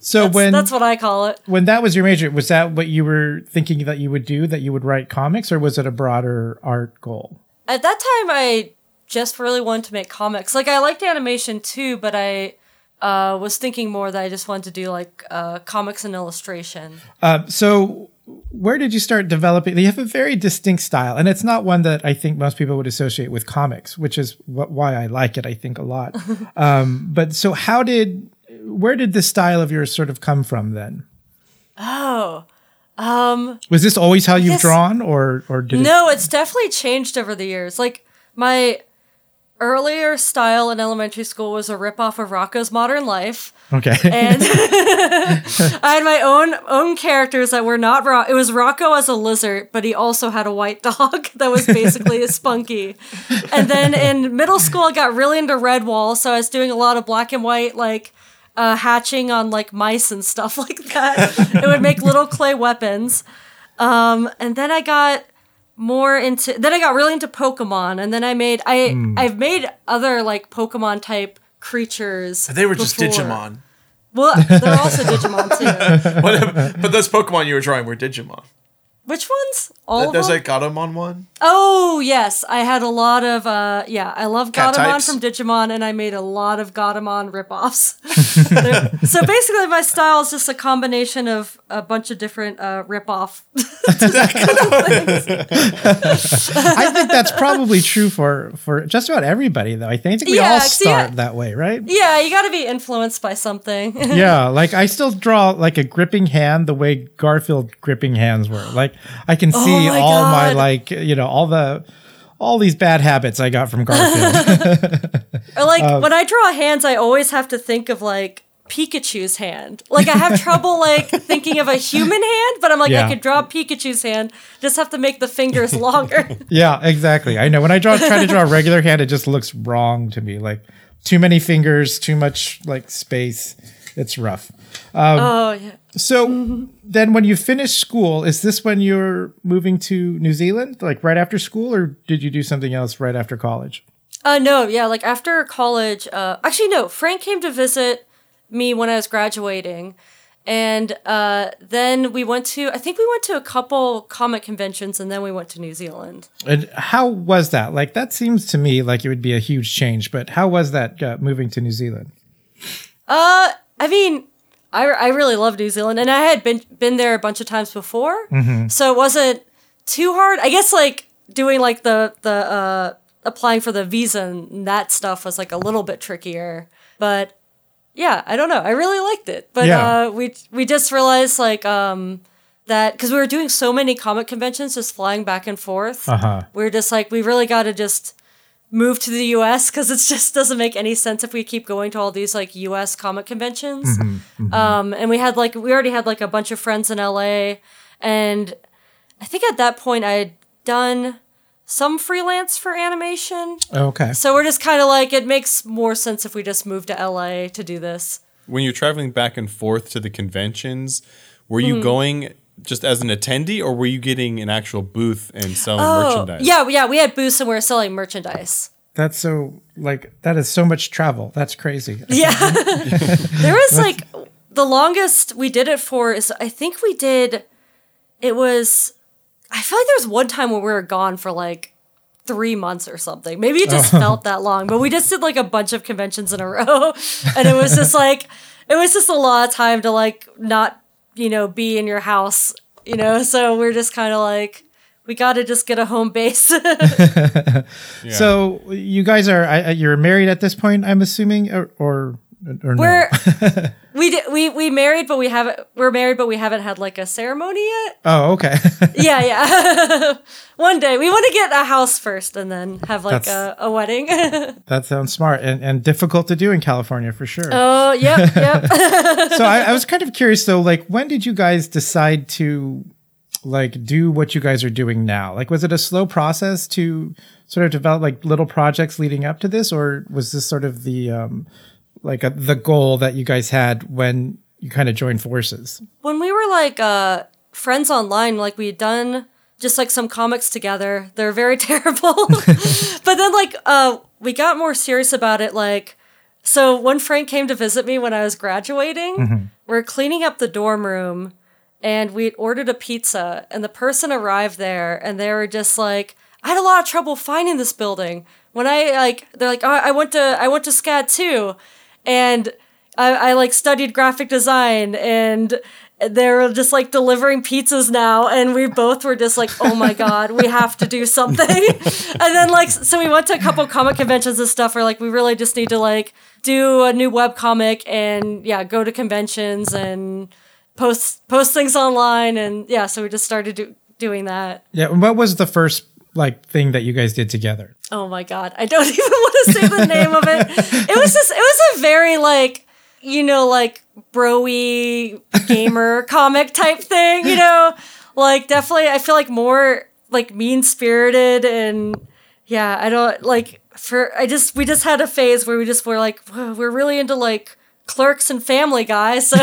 So that's, when that's what I call it. When that was your major, was that what you were thinking that you would do? That you would write comics, or was it a broader art goal? At that time, I just really wanted to make comics. Like, I liked animation too, but I uh, was thinking more that I just wanted to do like uh, comics and illustration. Uh, so where did you start developing? You have a very distinct style, and it's not one that I think most people would associate with comics, which is what, why I like it, I think, a lot. um, but so how did, where did this style of yours sort of come from then? Oh, um, was this always how you've drawn, or, or did no, it- it's definitely changed over the years. Like my earlier style in elementary school was a ripoff of Rocco's Modern Life. Okay. And I had my own own characters that were not Rocco. It was Rocco as a lizard, but he also had a white dog that was basically a Spunky. And then in middle school, I got really into Redwall, so I was doing a lot of black and white, like, uh, hatching on, like, mice and stuff like that. It would make little clay weapons. Um, and then I got... more into then I got really into Pokemon, and then I made I mm. I've made other like Pokemon type creatures. They were just before. Digimon. Well, they're also Digimon too. Whatever. But those Pokemon you were drawing were Digimon. Which ones? All Th- of there's them? There's a Gautamon one. Oh yes, I had a lot of uh yeah. I love Cat Gautamon types. From Digimon, and I made a lot of Gautamon ripoffs. So basically, my style is just a combination of a bunch of different uh, ripoff. I think that's probably true for, for just about everybody, though. I think, I think we yeah, all start yeah, that way, right? Yeah, you got to be influenced by something. Yeah, like I still draw like a gripping hand the way Garfield gripping hands were, like. I can see oh my all God. my, like, you know, all the, all these bad habits I got from Garfield. Or like um, when I draw hands, I always have to think of like Pikachu's hand. Like I have trouble like thinking of a human hand, but I'm like, yeah. I could draw Pikachu's hand. Just have to make the fingers longer. Yeah, exactly. I know when I draw, try to draw a regular hand, it just looks wrong to me. Like too many fingers, too much like space. It's rough. Um, oh, yeah. So mm-hmm. then when you finished school, is this when you're moving to New Zealand, like right after school, or did you do something else right after college? Uh, no, yeah, like after college, uh, actually, no, Frank came to visit me when I was graduating. And uh, then we went to, I think we went to a couple comic conventions, and then we went to New Zealand. And how was that? Like, that seems to me like it would be a huge change, but how was that uh, moving to New Zealand? Uh, I mean... I, I really love New Zealand, and I had been been there a bunch of times before, mm-hmm. so it wasn't too hard. I guess like doing like the the uh, applying for the visa and that stuff was like a little bit trickier. But yeah, I don't know. I really liked it, but yeah. uh, we we just realized like um, that because we were doing so many comic conventions, just flying back and forth. Uh-huh. We were just like we really got to just. move to the U S because it just doesn't make any sense if we keep going to all these like U S comic conventions. Mm-hmm, mm-hmm. Um, and we had like, we already had like a bunch of friends in L A, and I think at that point I had done some freelance for animation. Okay. So we're just kind of like, it makes more sense if we just move to L A to do this. When you're traveling back and forth to the conventions, were you mm-hmm. going just as an attendee, or were you getting an actual booth and selling oh, merchandise? Yeah, yeah, we had booths and we were selling merchandise. That's so, like, that is so much travel. That's crazy. Yeah. There was, like, the longest we did it for is, I think we did, it was, I feel like there was one time when we were gone for, like, three months or something. Maybe it just oh. felt that long, but we just did, like, a bunch of conventions in a row, and it was just, like, it was just a lot of time to, like, not you know, be in your house, you know, so we're just kind of like, we got to just get a home base. Yeah. So you guys are, you're married at this point, I'm assuming, or, or, or we're, no? we, did, we, we married, but we haven't, we're married, but we haven't had like a ceremony yet. Oh, okay. yeah. Yeah. One day we want to get a house first and then have like a, a wedding. That sounds smart and, and difficult to do in California for sure. Oh, yep. Yep. So I, I was kind of curious though, like when did you guys decide to like do what you guys are doing now? Like, was it a slow process to sort of develop like little projects leading up to this, or was this sort of the, um, like a, the goal that you guys had when you kind of joined forces? When we were like uh, friends online, like we had done just like some comics together. They're very terrible. But then like uh, we got more serious about it. Like, so when Frank came to visit me when I was graduating, mm-hmm. we're cleaning up the dorm room and we had ordered a pizza, and the person arrived there and they were just like, I had a lot of trouble finding this building. When I like, they're like, oh, I went to, I went to SCAD too. And I, I like studied graphic design, and they're just like delivering pizzas now. And we both were just like, oh my God, we have to do something. And then like, so we went to a couple comic conventions and stuff where like, we really just need to like do a new webcomic and yeah, go to conventions and post, post things online. And yeah, so we just started do, doing that. Yeah. What was the first like thing that you guys did together? Oh my God. I don't even want to say the name of it. It was just, it was a very like, you know, like bro-y gamer comic type thing, you know, like definitely I feel like more like mean spirited and yeah, I don't like for, I just, we just had a phase where we just were like, we're really into like Clerks and Family Guy. So,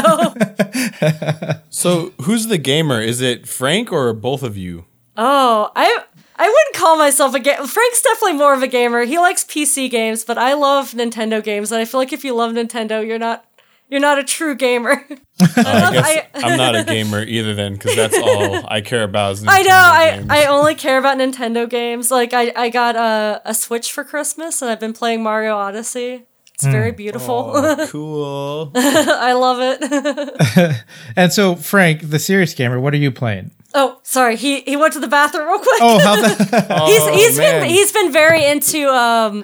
so who's the gamer? Is it Frank or both of you? Oh, I, I wouldn't call myself a gamer. Frank's definitely more of a gamer. He likes P C games, but I love Nintendo games. And I feel like if you love Nintendo, you're not, you're not a true gamer. Uh, I guess I, I'm not a gamer either then, because that's all I care about is Nintendo I know, games. I, I only care about Nintendo games. Like, I, I got a, a Switch for Christmas, and I've been playing Mario Odyssey. It's mm. very beautiful. Oh, cool. I love it. And so, Frank, the serious gamer, what are you playing? Oh, sorry. He he went to the bathroom real quick. Oh, how the- oh, he's he's man. been he's been very into um,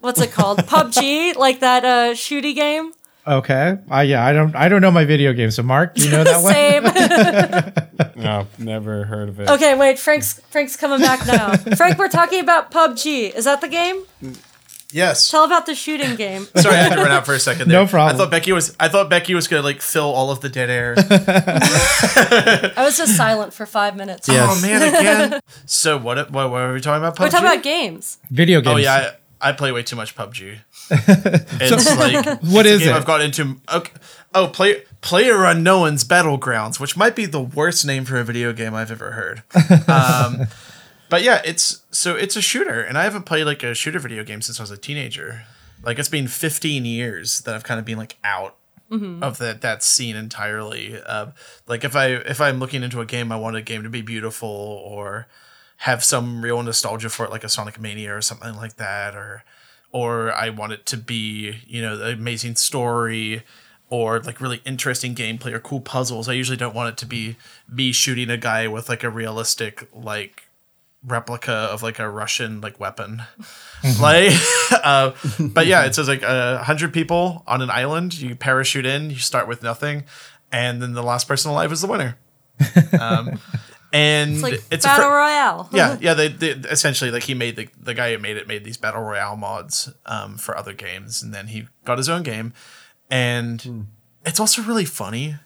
what's it called? P U B G, like that uh, shooty game. Okay. I uh, yeah. I don't I don't know my video game. So Mark, you know that one? Same. No, never heard of it. Okay, wait. Frank's Frank's coming back now. Frank, we're talking about P U B G. Is that the game? Yes. Tell about the shooting game. Sorry, I had to run out for a second there. No problem. I thought Becky was I thought Becky was gonna like fill all of the dead air. I was just silent for five minutes. Yes. Oh man, again. So what what were we talking about? P U B G? We're talking about games. Video games. Oh yeah, I, I play way too much P U B G. It's so, like what it's is a game it? I've got into okay, oh play PlayerUnknown's Battlegrounds, which might be the worst name for a video game I've ever heard. Um But yeah, it's so it's a shooter, and I haven't played like a shooter video game since I was a teenager. Like it's been fifteen years that I've kind of been like out mm-hmm. of that that scene entirely. Uh, like if I if I'm looking into a game, I want a game to be beautiful or have some real nostalgia for it, like a Sonic Mania or something like that, or or I want it to be you know an amazing story. Or like really interesting gameplay or cool puzzles. I usually don't want it to be me shooting a guy with like a realistic like. Replica of like a Russian like weapon mm-hmm. like uh but yeah it says like a uh, hundred people on an island. You parachute in, you start with nothing, and then the last person alive is the winner. um and it's, like it's battle a fr- royale. yeah yeah they, they essentially like he made the, the guy who made it made these battle royale mods um for other games, and then he got his own game, and mm. it's also really funny.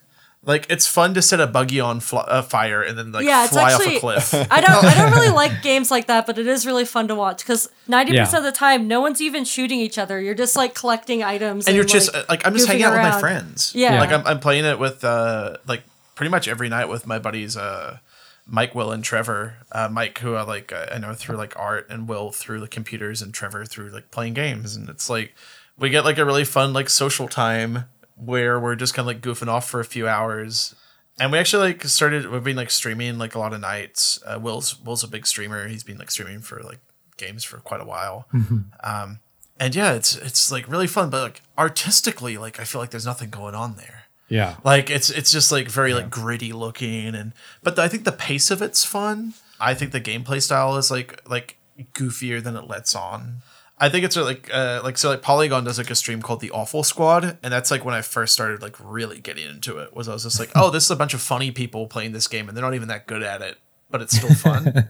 Like, it's fun to set a buggy on fl- uh, fire and then, like, yeah, fly actually, off a cliff. I don't I don't really like games like that, but it is really fun to watch because ninety percent yeah. of the time, no one's even shooting each other. You're just, like, collecting items. And, and you're just, like, like I'm just hanging out around. With my friends. Yeah. yeah. Like, I'm, I'm playing it with, uh, like, pretty much every night with my buddies, uh, Mike, Will, and Trevor. Uh, Mike, who I, like, I know through, like, art, and Will through the computers, and Trevor through, like, playing games. And it's, like, we get, like, a really fun, like, social time where we're just kind of like goofing off for a few hours. And we actually like started, we've been like streaming like a lot of nights. Uh, Will's Will's a big streamer. He's been like streaming for like games for quite a while. Mm-hmm. Um, and yeah, it's, it's like really fun, but like artistically, like I feel like there's nothing going on there. Yeah. Like it's, it's just like very yeah. like gritty looking. And, but the, I think the pace of it's fun. I think the gameplay style is like, like goofier than it lets on. I think it's like uh, like so like Polygon does like a stream called The Awful Squad, and that's like when I first started like really getting into it. Was I was just like, oh, this is a bunch of funny people playing this game, and they're not even that good at it, but it's still fun.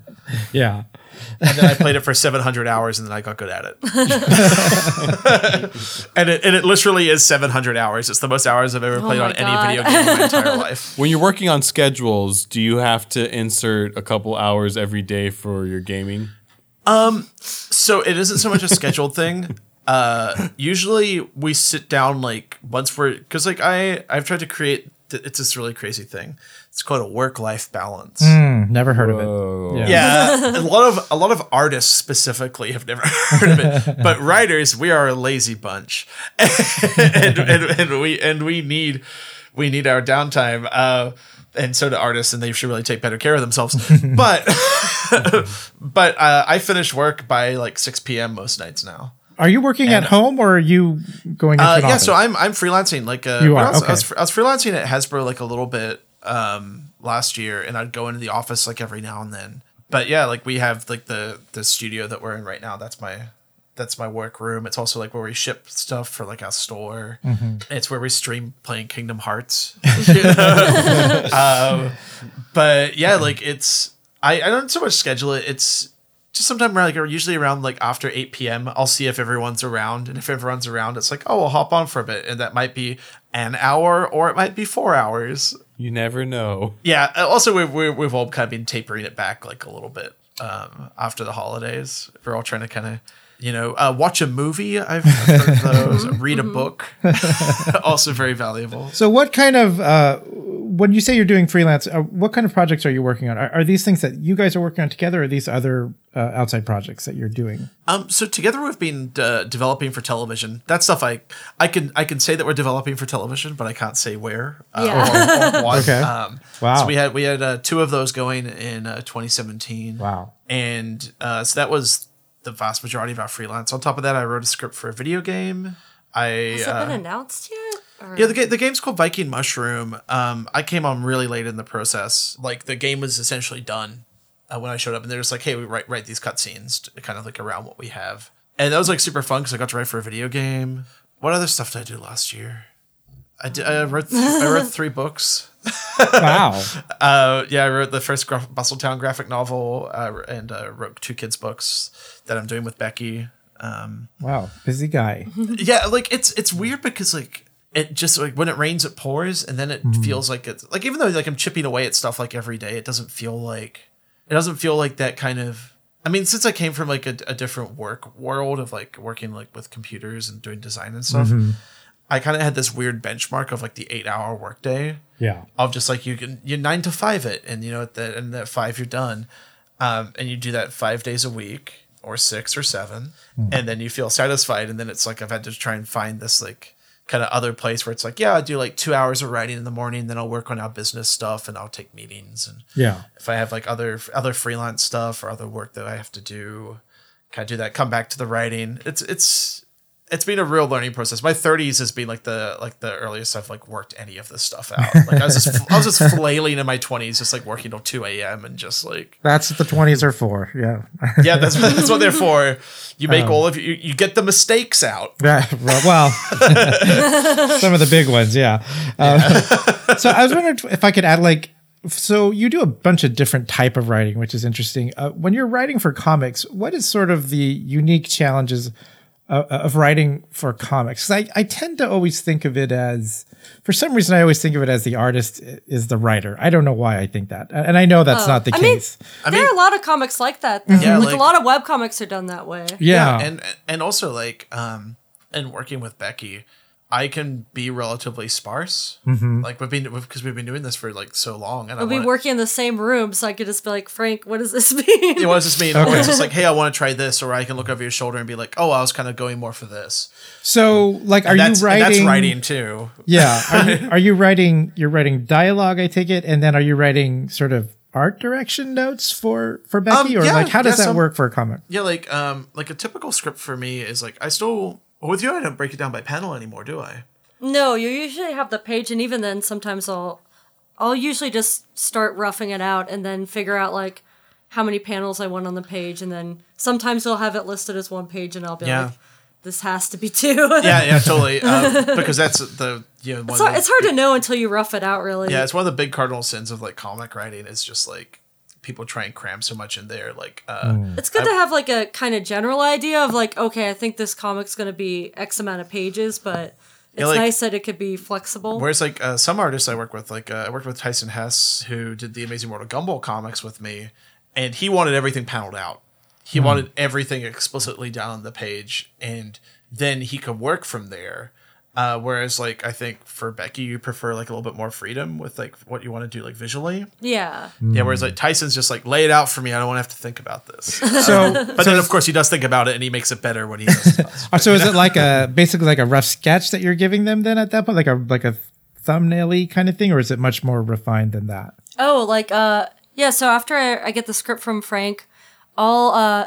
Yeah. And then I played it for seven hundred hours, and then I got good at it. and it and it literally is seven hundred hours. It's the most hours I've ever played oh on God. any video game in my entire life. When you're working on schedules, do you have to insert a couple hours every day for your gaming? Um, so it isn't so much a scheduled thing. Uh, usually we sit down like once we're, cause like I, I've tried to create, th- it's this really crazy thing. It's called a work-life balance. Mm, never heard Whoa. of it. Yeah. yeah. A lot of, a lot of artists specifically have never heard of it, but writers, we are a lazy bunch and, and, and we, and we need, we need our downtime. Uh, And so do artists, and they should really take better care of themselves. But but uh, I finish work by like six p.m. most nights now. Are you working and, at home or are you going into uh, an yeah, office? So I'm I'm freelancing. Like uh, you are, I, was, okay. I, was, I was freelancing at Hasbro like a little bit um, last year, and I'd go into the office like every now and then. But yeah, like we have like the the studio that we're in right now. That's my that's my workroom. It's also like where we ship stuff for like our store. Mm-hmm. It's where we stream playing Kingdom Hearts. um, but yeah, like it's I, I don't so much schedule it. It's just sometime around, like usually around like after eight p.m. I'll see if everyone's around, and if everyone's around, it's like, oh, we'll hop on for a bit, and that might be an hour or it might be four hours. You never know. Yeah. Also, we've we've, we've all kind of been tapering it back like a little bit um, after the holidays. We're all trying to kind of, you know, uh, watch a movie. I've heard those. Read a book. Also very valuable. So, what kind of uh, when you say you're doing freelance, uh, what kind of projects are you working on? Are, are these things that you guys are working on together, or are these other uh, outside projects that you're doing? Um, so together we've been uh, developing for television. That's stuff I I can I can say that we're developing for television, but I can't say where uh, yeah. or, or what. Okay. Um, wow. So we had we had uh, two of those going in uh, twenty seventeen. Wow. And uh, so that was the vast majority of our freelance. On top of that, I wrote a script for a video game. I, Has uh, it been announced yet? Or? Yeah, the, ga- the game's called Viking Mushroom. Um, I came on really late in the process. Like, the game was essentially done uh, when I showed up, and they're just like, hey, we write, write these cutscenes kind of like around what we have. And that was like super fun because I got to write for a video game. What other stuff did I do last year? I, did, I, wrote, th- I wrote three books. Wow. uh, yeah, I wrote the first graf- Bustle Town graphic novel uh, and uh, wrote two kids' books that I'm doing with Becky. Um, wow, busy guy. Yeah, like it's it's weird because like it just like when it rains, it pours, and then it mm. feels like it's like even though like I'm chipping away at stuff like every day, it doesn't feel like it doesn't feel like that kind of. I mean, since I came from like a, a different work world of like working like with computers and doing design and stuff. Mm-hmm. I kind of had this weird benchmark of like the eight hour workday. Yeah. Of just like you can, you nine to five it. And you know, at the end of that five, you're done. Um, and you do that five days a week or six or seven. Mm. And then you feel satisfied. And then it's like, I've had to try and find this like kind of other place where it's like, yeah, I do like two hours of writing in the morning. Then I'll work on our business stuff and I'll take meetings. And yeah, if I have like other, other freelance stuff or other work that I have to do, kind of do that, come back to the writing. It's, it's, It's been a real learning process. My thirties has been like the like the earliest I've like worked any of this stuff out. Like I was just I was just flailing in my twenties, just like working till two a.m. and just like that's what the twenties are for. Yeah, yeah, that's that's what they're for. You make um, all of you you get the mistakes out. Yeah, well, some of the big ones. Yeah. Um, yeah. So I was wondering if I could add like. So you do a bunch of different type of writing, which is interesting. Uh, when you're writing for comics, what is sort of the unique challenges of writing for comics? I, I tend to always think of it as, for some reason, I always think of it as the artist is the writer. I don't know why I think that. And I know that's oh, not the I case. Mean, I there mean, are a lot of comics like that. Though. Yeah, like, like a lot of webcomics are done that way. Yeah. yeah. And and also like, um, and working with Becky, I can be relatively sparse. Mm-hmm. Like we've been, because we've been doing this for like so long. And we'll I be working in the same room. So I could just be like, Frank, what does this mean? Yeah, what does this mean? Okay. Or it's just like, hey, I want to try this. Or I can look over your shoulder and be like, oh, I was kind of going more for this. So like, are you writing? That's writing too. Yeah. Are you, are you writing, you're writing dialogue, I take it. And then are you writing sort of art direction notes for, for Becky? Um, or yeah, like, how does yeah, that so, work for a comic? Yeah. Like, um, like a typical script for me is like, I still... Well, with you, I don't break it down by panel anymore, do I? No, you usually have the page, and even then, sometimes I'll, I'll usually just start roughing it out, and then figure out like how many panels I want on the page, and then sometimes I'll have it listed as one page, and I'll be yeah. like, "This has to be two." yeah, yeah, totally, um, because that's the you know. One it's, hard, the, it's hard to know until you rough it out, really. Yeah, it's one of the big cardinal sins of like comic writing is just like. People try and cram so much in there. Like, uh, mm. it's good I, to have like a kind of general idea of like, okay, I think this comic's going to be X amount of pages, but it's yeah, like, nice that it could be flexible. Whereas like uh, some artists I work with, like uh, I worked with Tyson Hess, who did The Amazing World of Gumball comics with me. And he wanted everything paneled out. He mm. wanted everything explicitly down on the page. And then he could work from there. Uh, whereas like, I think for Becky, you prefer like a little bit more freedom with like what you want to do, like visually. Yeah. Mm. Yeah. Whereas like Tyson's just like, lay it out for me. I don't want to have to think about this. So, but so then of course he does think about it and he makes it better when he does stuff. But, so is know? It like a, basically like a rough sketch that you're giving them then at that point, like a, like a thumbnail-y kind of thing, or is it much more refined than that? Oh, like, uh, yeah. So after I, I get the script from Frank, I'll, uh,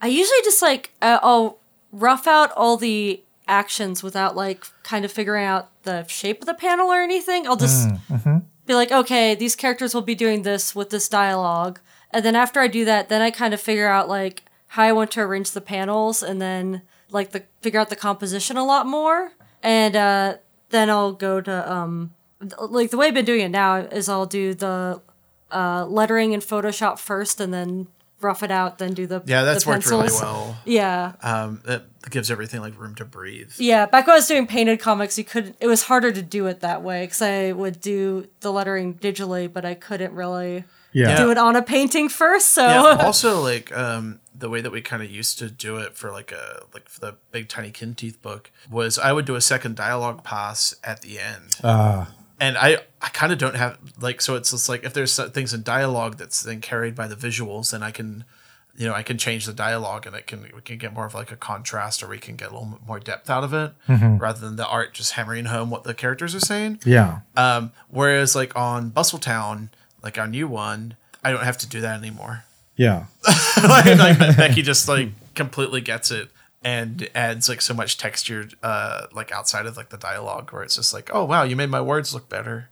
I usually just like, uh, I'll rough out all the actions without, like, kind of figuring out the shape of the panel or anything. I'll just mm, mm-hmm. be like, okay, these characters will be doing this with this dialogue. And then after I do that, then I kind of figure out, like, how I want to arrange the panels and then, like, the figure out the composition a lot more. And uh, then I'll go to, um, like, the way I've been doing it now is I'll do the uh, lettering in Photoshop first and then rough it out, then do the Yeah, that's the worked really well. Yeah. Um, it gives everything, like, room to breathe. Yeah, back when I was doing painted comics, you couldn't, it was harder to do it that way because I would do the lettering digitally, but I couldn't really... Yeah. Do it on a painting first. So yeah. Also, like um, the way that we kind of used to do it for like a like for the big Tiny Kitten Teeth book was I would do a second dialogue pass at the end, uh. and I I kind of don't have like so it's just like if there's things in dialogue that's then carried by the visuals, then I can you know I can change the dialogue and it can we can get more of like a contrast or we can get a little bit more depth out of it mm-hmm. rather than the art just hammering home what the characters are saying. Yeah. Um. Whereas like on Bustle Town. Like our new one, I don't have to do that anymore. Yeah. like, like Becky just like completely gets it and adds like so much texture, uh, like outside of like the dialogue where it's just like, oh wow, you made my words look better.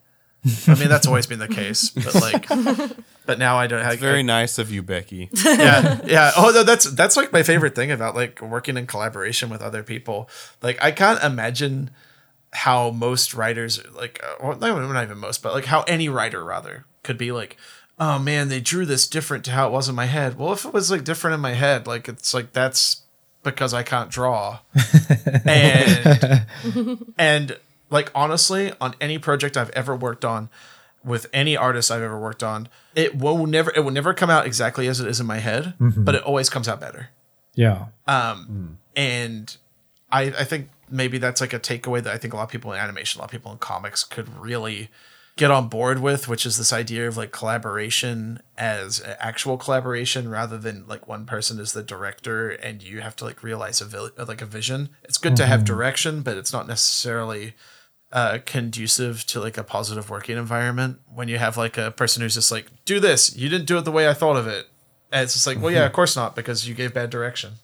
I mean, that's always been the case, but like, but now I don't have. It's very I, nice of you, Becky. Yeah, yeah. Oh no, that's that's like my favorite thing about like working in collaboration with other people. Like I can't imagine how most writers like, well, not even most, but like how any writer rather. Could be like, oh man, they drew this different to how it was in my head. Well, if it was like different in my head, like it's like that's because I can't draw. and and like honestly, on any project I've ever worked on, with any artist I've ever worked on, it will never it will never come out exactly as it is in my head, mm-hmm. but it always comes out better. Yeah. Um, mm. and I I think maybe that's like a takeaway that I think a lot of people in animation, a lot of people in comics could really get on board with, which is this idea of like collaboration as actual collaboration rather than like one person is the director and you have to like realize a vi- like a vision. It's good mm-hmm. to have direction, but it's not necessarily uh, conducive to like a positive working environment when you have like a person who's just like, do this. You didn't do it the way I thought of it. And it's just like, mm-hmm. well, yeah, of course not, because you gave bad direction.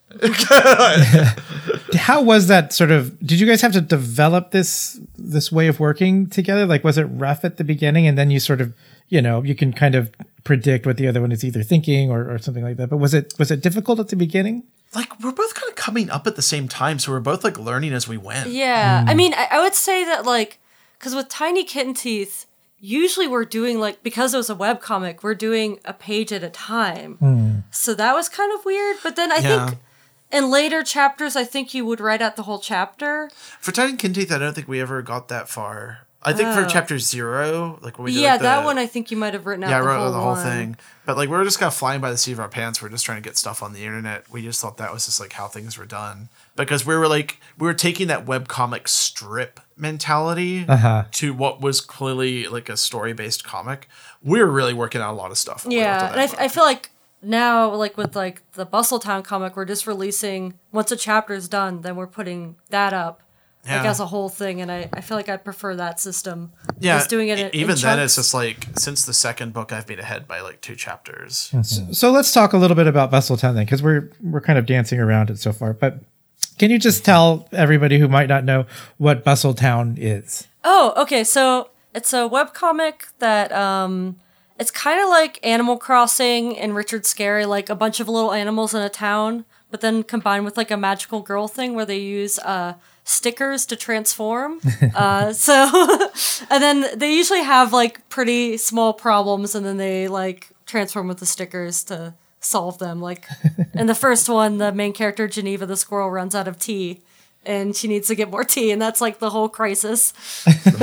How was that sort of, did you guys have to develop this, this way of working together? Like, was it rough at the beginning? And then you sort of, you know, you can kind of predict what the other one is either thinking or, or something like that. But was it, was it difficult at the beginning? Like, we're both kind of coming up at the same time. So we're both like learning as we went. Yeah. Mm. I mean, I, I would say that like, cause with Tiny Kitten Teeth, usually we're doing like, because it was a webcomic, we're doing a page at a time. Mm. So that was kind of weird. But then I yeah. think in later chapters, I think you would write out the whole chapter. For Tiny Kitten Teeth, I don't think we ever got that far. I think oh. for chapter zero, like when we did yeah, like the, that one, I think you might have written out yeah, the, I wrote whole, the whole thing. But like we were just kind of flying by the seat of our pants. We we're just trying to get stuff on the internet. We just thought that was just like how things were done because we were like we were taking that webcomic strip mentality uh-huh. to what was clearly like a story based comic. We were really working out a lot of stuff. Yeah, and I, f- I feel like. Now, like with like the Bustle Town comic, we're just releasing once a chapter is done, then we're putting that up yeah. like as a whole thing. And I, I feel like I prefer that system. Yeah, just doing it. E- even then, it's just like since the second book, I've been ahead by like two chapters. Mm-hmm. So, so let's talk a little bit about Bustle Town then, because we're we're kind of dancing around it so far. But can you just tell everybody who might not know what Bustle Town is? Oh, okay. So it's a webcomic that. Um, It's kind of like Animal Crossing and Richard Scary, like a bunch of little animals in a town, but then combined with like a magical girl thing where they use uh, stickers to transform. uh, so, and then they usually have like pretty small problems and then they like transform with the stickers to solve them. Like in the first one, the main character, Geneva the squirrel, runs out of tea. And she needs to get more tea, and that's like the whole crisis.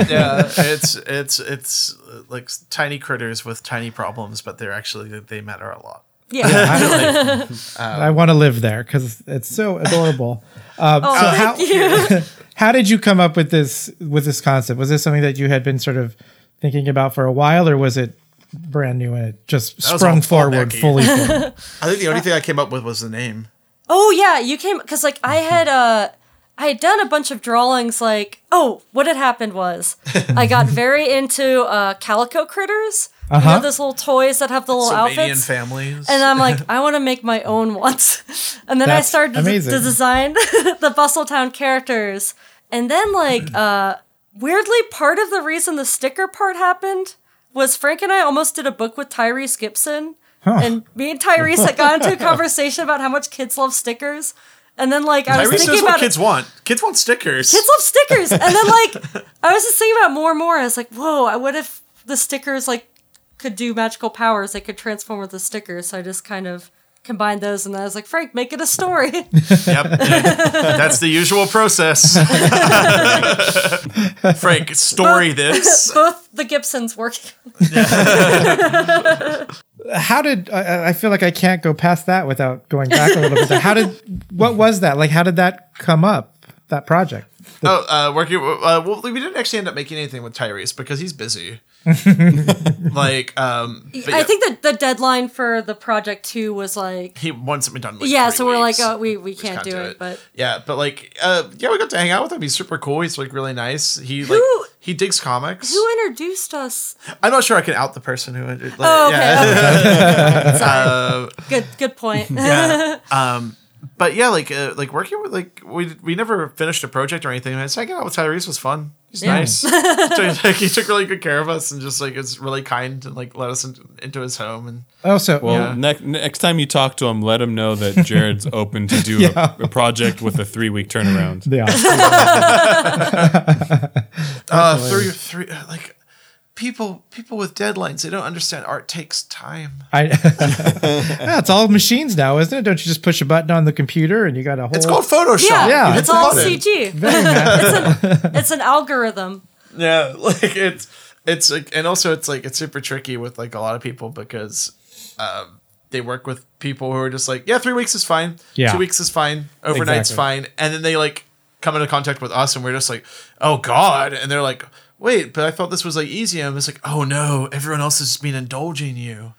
Yeah, it's it's it's like tiny critters with tiny problems, but they're actually they matter a lot. Yeah, yeah um, I want to live there because it's so adorable. Um, oh, so how, you. How did you come up with this with this concept? Was this something that you had been sort of thinking about for a while, or was it brand new and it just that sprung forward fully? Forward? I think the only thing I came up with was the name. Oh yeah, you came because like I had a. Uh, I had done a bunch of drawings like, oh, what had happened was I got very into uh, calico critters. Uh-huh. You know, those little toys that have the little Sylvanian outfits. Families. And I'm like, I want to make my own ones. And then That's I started amazing. to design the Bustle Town characters. And then, like, uh, weirdly, part of the reason the sticker part happened was Frank and I almost did a book with Tyrese Gibson. Huh. And me and Tyrese had gotten into a conversation about how much kids love stickers. And then, like, I Tyrese was thinking about what kids it. want. Kids want stickers. Kids love stickers. And then, like, I was just thinking about more and more. I was like, whoa, what if the stickers, like, could do magical powers? They could transform with the stickers. So I just kind of combined those. And I was like, Frank, make it a story. Yep. That's the usual process. Frank, story both, this. Both the Gibsons working. How did I, I feel like I can't go past that without going back a little bit. How did what was that like? How did that come up? That project? The, oh, uh, working. Uh, well, we didn't actually end up making anything with Tyrese because he's busy. like, um, I yeah. think that the deadline for the project too was like he wants it done. Like yeah, so we're weeks, like, oh, we we can't, can't do, do it, it. But yeah, but like, uh, yeah, we got to hang out with him. He's super cool. He's like really nice. He Who? like. He digs comics. Who introduced us? I'm not sure I can out the person who. Like, oh, okay. Yeah. okay. Sorry. Uh, good, good point. yeah. Um, but yeah, like, uh, like working with, like, we we never finished a project or anything. So hanging out with Tyrese was fun. He's yeah. nice. so, like, he took really good care of us and just like is really kind and like let us in, into his home. And oh, so well, yeah. next next time you talk to him, let him know that Jared's open to do yeah. a, a project with a three week turnaround. Yeah. Uh, three, three, like people, people with deadlines, they don't understand art takes time. I, yeah, it's all machines now, isn't it? Don't you just push a button on the computer and you got a whole. It's called Photoshop. Yeah, yeah it's all button. C G. it's, an, it's an algorithm. Yeah, like it's it's like, and also it's like it's super tricky with like a lot of people because um, they work with people who are just like, yeah, three weeks is fine, yeah. two weeks is fine, overnight's exactly. fine, and then they like. come into contact with us and we're just like, oh god, and they're like, wait, but I thought this was like easy, and it's like, oh no, everyone else has been indulging you.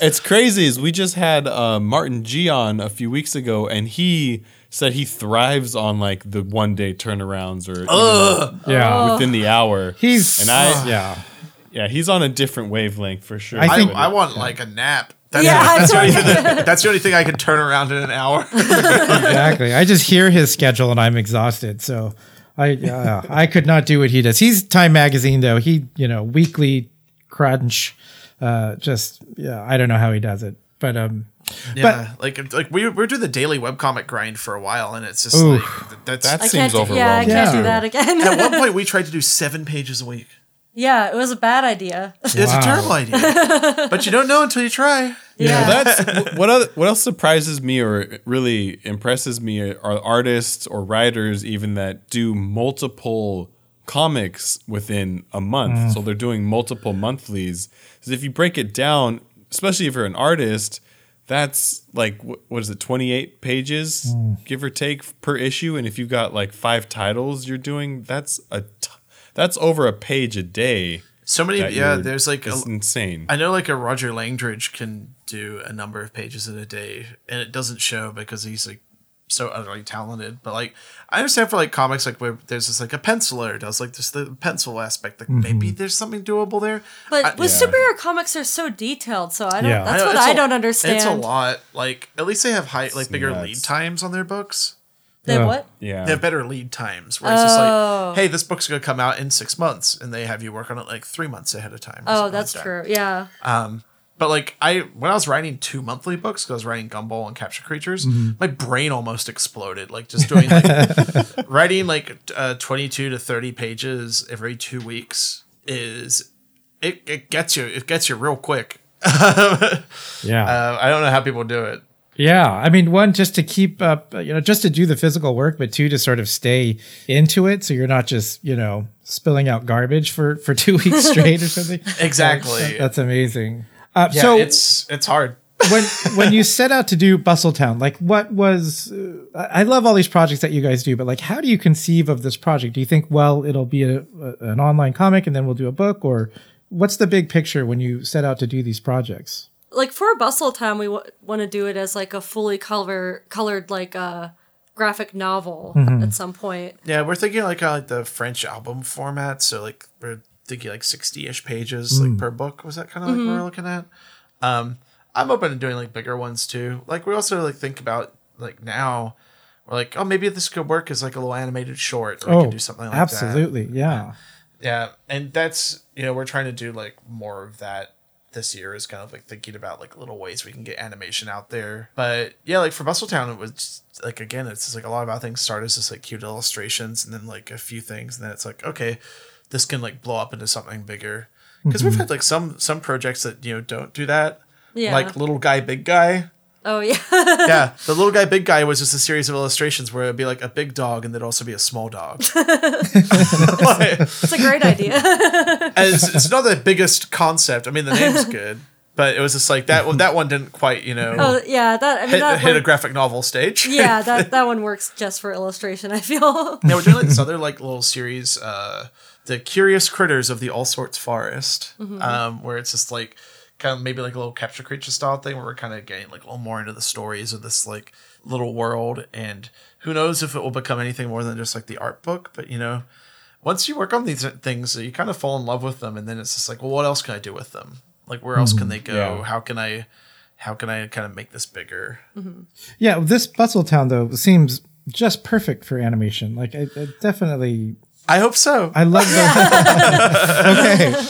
It's crazy is we just had uh Martin G on a few weeks ago, and he said he thrives on like the one day turnarounds or uh, like, yeah within the hour. He's and I yeah yeah he's on a different wavelength for sure. I, think, I, I want yeah. like a nap. That's, yeah, that's, totally the, that's the only thing I could turn around in an hour. Exactly. I just hear his schedule and I'm exhausted. So I uh, I could not do what he does. He's Time Magazine, though. He, you know, weekly crunch. Uh, just, yeah, I don't know how he does it. But, um, yeah, but, like, like we, we're doing the daily webcomic grind for a while, and it's just ooh, like, that's, that seems overwhelming. Yeah, I can't yeah. do that again. At one point, we tried to do seven pages a week. Yeah, it was a bad idea. It's wow. a terrible idea, but you don't know until you try. Yeah, well, that's what. Other, what else surprises me or really impresses me are artists or writers even that do multiple comics within a month. Mm. So they're doing multiple monthlies. Because if you break it down, especially if you're an artist, that's like what is it, twenty-eight pages, mm. give or take per issue. And if you've got like five titles you're doing, that's a. T- That's over a page a day. So many, yeah, there's like... It's insane. I know like a Roger Langdridge can do a number of pages in a day, and it doesn't show because he's like so utterly talented. But like, I understand for like comics, like where there's just like a penciler does like this the pencil aspect. Like mm-hmm. maybe there's something doable there. But I, with yeah. superhero comics, they're so detailed, so I don't. Yeah. That's I know, what I a, don't understand. It's a lot. Like at least they have high, like bigger nuts. lead times on their books. They have what? Yeah. They have better lead times where it's oh. just like, hey, this book's going to come out in six months and they have you work on it like three months ahead of time. Oh, that's like that. true. Yeah. Um, but like I, when I was writing two monthly books, because I was writing Gumball and Capture Creatures, mm-hmm. my brain almost exploded. Like just doing like writing like uh, twenty-two to thirty pages every two weeks is it, it gets you, it gets you real quick. yeah. Uh, I don't know how people do it. Yeah. I mean, one, just to keep up, you know, just to do the physical work, but two, to sort of stay into it. So you're not just, you know, spilling out garbage for, for two weeks straight or something. Exactly. That's, that's amazing. Uh, yeah, so it's, it's hard. when, when you set out to do Bustle Town, like what was, uh, I love all these projects that you guys do, but like, how do you conceive of this project? Do you think, well, it'll be a, a, an online comic and then we'll do a book, or what's the big picture when you set out to do these projects? Like for Bustle Town, we w- want to do it as like a fully color colored like a uh, graphic novel mm-hmm. at some point. Yeah, we're thinking like uh, like the French album format. So like we're think like sixty-ish pages mm. like per book. Was that kind of like mm-hmm. what we're looking at? Um, I'm open to doing like bigger ones too. Like we also like think about like now we're like, oh, maybe this could work as like a little animated short, or oh, we could do something like absolutely. that. Absolutely. Yeah. Yeah. And that's, you know, we're trying to do like more of that this year, is kind of like thinking about like little ways we can get animation out there. But yeah, like for Bustle Town, it was just, like, again, it's just, like a lot of our things start as just like cute illustrations and then like a few things. And then it's like, okay, this can like blow up into something bigger. Because mm-hmm. we've had like some, some projects that, you know, don't do that. Yeah. Like Little Guy, Big Guy. Oh, yeah. Yeah. The Little Guy, Big Guy was just a series of illustrations where it'd be like a big dog and there'd also be a small dog. Like, it's a great idea. And it's, it's not the biggest concept. I mean, the name's good, but it was just like that one, that one didn't quite, you know, oh, yeah, that, I mean, hit, that hit one, a graphic novel stage. Yeah, that, that one works just for illustration, I feel. Yeah, we're doing like this other like little series, uh, The Curious Critters of the All Sorts Forest, mm-hmm. um, where it's just like, kind of maybe like a little capture creature style thing where we're kind of getting like a little more into the stories of this like little world, and who knows if it will become anything more than just like the art book. But you know, once you work on these things, you kind of fall in love with them, and then it's just like, well, what else can I do with them? Like, where else mm-hmm. can they go? Yeah. How can I, how can I kind of make this bigger? Mm-hmm. Yeah, this Bustle Town though seems just perfect for animation. Like, I, I definitely. I hope so. I love that. Okay.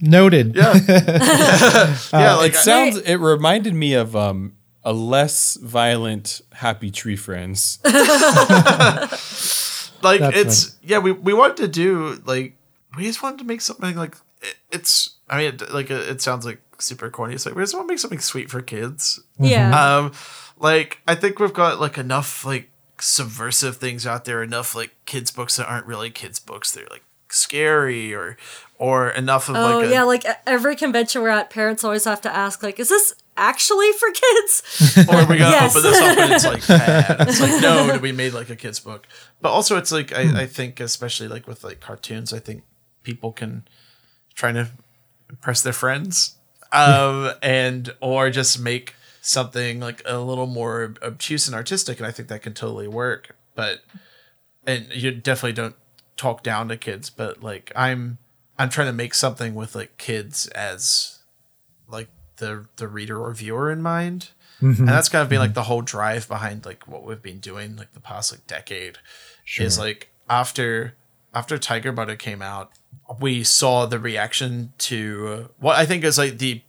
Noted. Yeah, uh, yeah. Like, it sounds. It reminded me of um, a less violent Happy Tree Friends. Like That's it's right. yeah. We we wanted to do like we just wanted to make something like it, it's. I mean, it, like it, it sounds like super corny. It's like we just want to make something sweet for kids. Yeah. Um, like I think we've got like enough like subversive things out there. Enough like kids books that aren't really kids books. They're like scary or. Or enough of oh, like. Oh yeah, like every convention we're at, parents always have to ask, like, is this actually for kids? Or are we gonna yes. open this up and it's like bad. It's like, no, we made like a kids book. But also, it's like I, I think, especially like with like cartoons, I think people can try to impress their friends, um, and or just make something like a little more obtuse and artistic, and I think that can totally work. But and you definitely don't talk down to kids, but like I'm. I'm trying to make something with like kids as like the the reader or viewer in mind. Mm-hmm. And that's kind of been like the whole drive behind like what we've been doing like the past like decade sure. is like after after Tiger Buttah came out, we saw the reaction to what I think is like the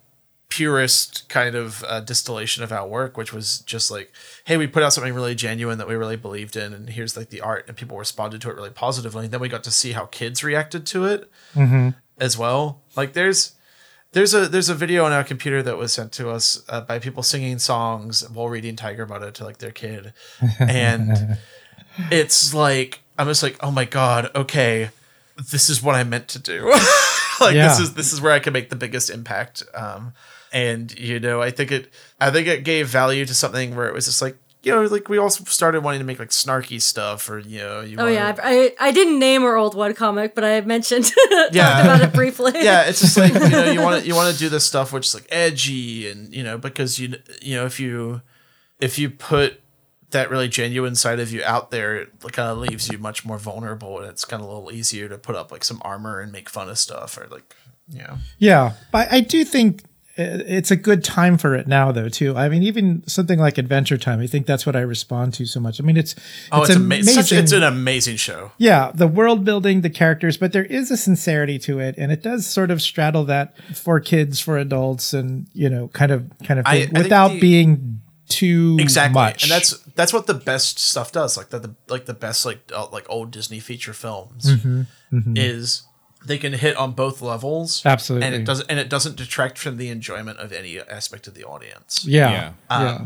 purest kind of uh, distillation of our work, which was just like, hey, we put out something really genuine that we really believed in, and here's like the art, and people responded to it really positively. And then we got to see how kids reacted to it mm-hmm. as well. Like there's there's a there's a video on our computer that was sent to us uh, by people singing songs while reading Tiger Buttah to like their kid, and it's like I'm just like, oh my god, okay, this is what I meant to do. Like yeah. this is this is where I can make the biggest impact. Um, And, you know, I think it I think it gave value to something where it was just like, you know, like we also started wanting to make like snarky stuff or, you know. You oh, wanna... yeah. I I didn't name our old one comic, but I mentioned yeah. about it briefly. Yeah. It's just like, you know, you want to you want to do this stuff, which is like edgy and, you know, because, you you know, if you if you put that really genuine side of you out there, it kind of leaves you much more vulnerable. And it's kind of a little easier to put up like some armor and make fun of stuff or like, you know. Yeah. But I do think. It's a good time for it now, though, too. I mean, even something like Adventure Time, I think that's what I respond to so much. I mean, it's oh, it's, it's ama- amazing. Such, it's an amazing show. Yeah, the world building, the characters, but there is a sincerity to it, and it does sort of straddle that for kids, for adults, and you know, kind of, kind of thing, I, I without the, being too exactly. much. And that's that's what the best stuff does. Like the, the like the best like uh, like old Disney feature films mm-hmm, mm-hmm. is. They can hit on both levels, absolutely, and it doesn't and it doesn't detract from the enjoyment of any aspect of the audience. Yeah, yeah. Um, yeah.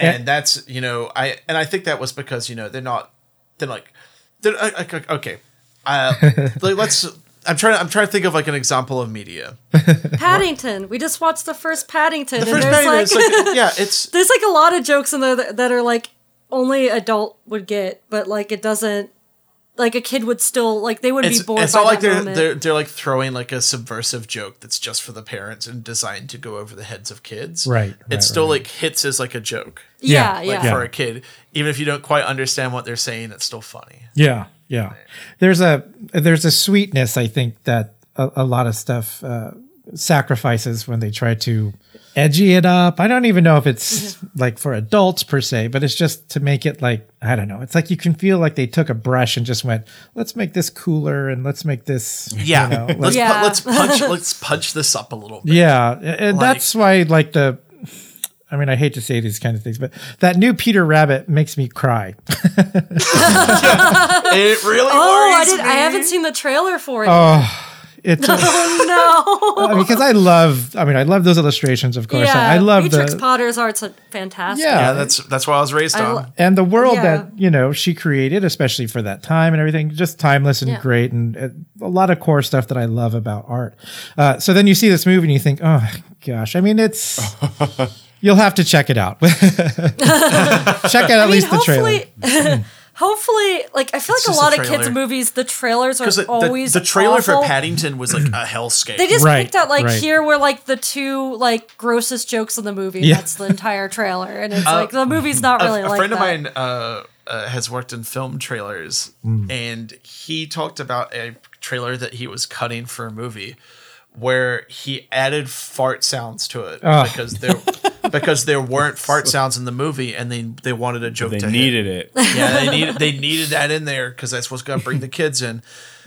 And, and that's you know I and I think that was because you know they're not they're like they're like okay, uh, like let's I'm trying I'm trying to think of like an example of media. Paddington, we just watched the first Paddington. The and first Paddington, like, it's like, yeah, it's there's like a lot of jokes in there that, that are like only adult would get, but like it doesn't. Like a kid would still like they would it's, be bored. It's by not that like they're, they're they're like throwing like a subversive joke that's just for the parents and designed to go over the heads of kids. Right. It right, still right. like hits as like a joke. Yeah, yeah. Like yeah. for a kid, even if you don't quite understand what they're saying, it's still funny. Yeah, yeah. There's a there's a sweetness I think that a, a lot of stuff uh, sacrifices when they try to edgy it up. I don't even know if it's like for adults per se, but it's just to make it like, I don't know. It's like you can feel like they took a brush and just went, let's make this cooler and let's make this. Yeah. You know, like, let's, yeah. Pu- let's punch, let's punch this up a little bit. Yeah. And like, that's why like the, I mean, I hate to say these kind of things, but that new Peter Rabbit makes me cry. Yeah, it really oh, worries I did, me. I haven't seen the trailer for it. Oh, it's, oh no! Because I love, I mean, I love those illustrations. Of course, yeah, I, I love Beatrix the, Potter's art's fantastic. Yeah, yeah, that's that's what I was raised I on, lo- and the world yeah. that you know she created, especially for that time and everything, just timeless and yeah. great, and uh, a lot of core stuff that I love about art. Uh, so then you see this movie and you think, oh gosh, I mean, it's. You'll have to check it out. check out at I mean, least the trailer. Hopefully, like I feel it's like a lot of kids' movies, the trailers are the, always the, the trailer awful. For Paddington was like a hellscape. They just right, picked out like right. here were like the two like grossest jokes in the movie. Yeah. That's the entire trailer, and it's uh, like the movie's not really. A, a like friend that. of mine uh, uh, has worked in film trailers, mm. and he talked about a trailer that he was cutting for a movie where he added fart sounds to it oh. because there. Because there weren't fart sounds in the movie, and they they wanted a joke. They to needed hit. it. Yeah, they needed they needed that in there because that's what's going to bring the kids in.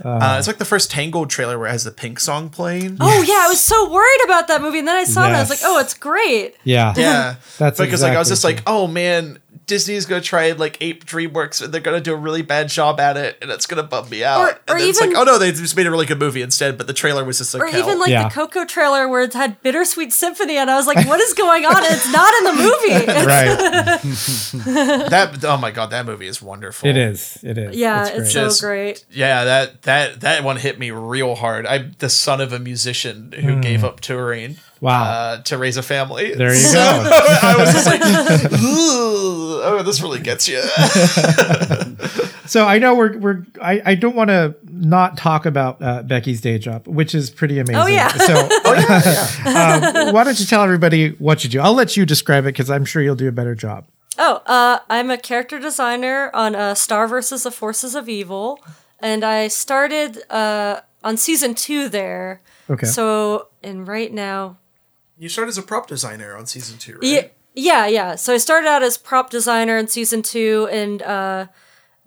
Uh, uh, it's like the first Tangled trailer where it has the Pink song playing. Oh yes. yeah, I was so worried about that movie, and then I saw yes. it. And I was like, oh, it's great. Yeah, yeah. That's because exactly like I was just true. like, oh man, Disney's going to try like ape DreamWorks, and they're going to do a really bad job at it, and it's going to bum me out. Or, and or then even, it's like, oh no, they just made a really good movie instead, but the trailer was just like. Or hell. even like yeah. the Coco trailer where it had Bittersweet Symphony, and I was like, what is going on? It's not in the movie. Right. that oh my god, that movie is wonderful. It is. It is. Yeah, it's, great. it's so just, great. Yeah, that that that one hit me real hard. I'm the son of a musician who mm. gave up touring. Wow. Uh, to raise a family. There you so, go. I was just like, ooh, oh, this really gets you. So I know we're, we're I, I don't want to not talk about uh, Becky's day job, which is pretty amazing. Oh, yeah. So oh, yeah, yeah. Um, why don't you tell everybody what you do? I'll let you describe it because I'm sure you'll do a better job. Oh, uh, I'm a character designer on uh, Star versus the Forces of Evil. And I started uh, on season two there. Okay. So, and right now... You started as a prop designer on season two, right? Yeah, yeah, yeah. So I started out as prop designer in season two, and uh,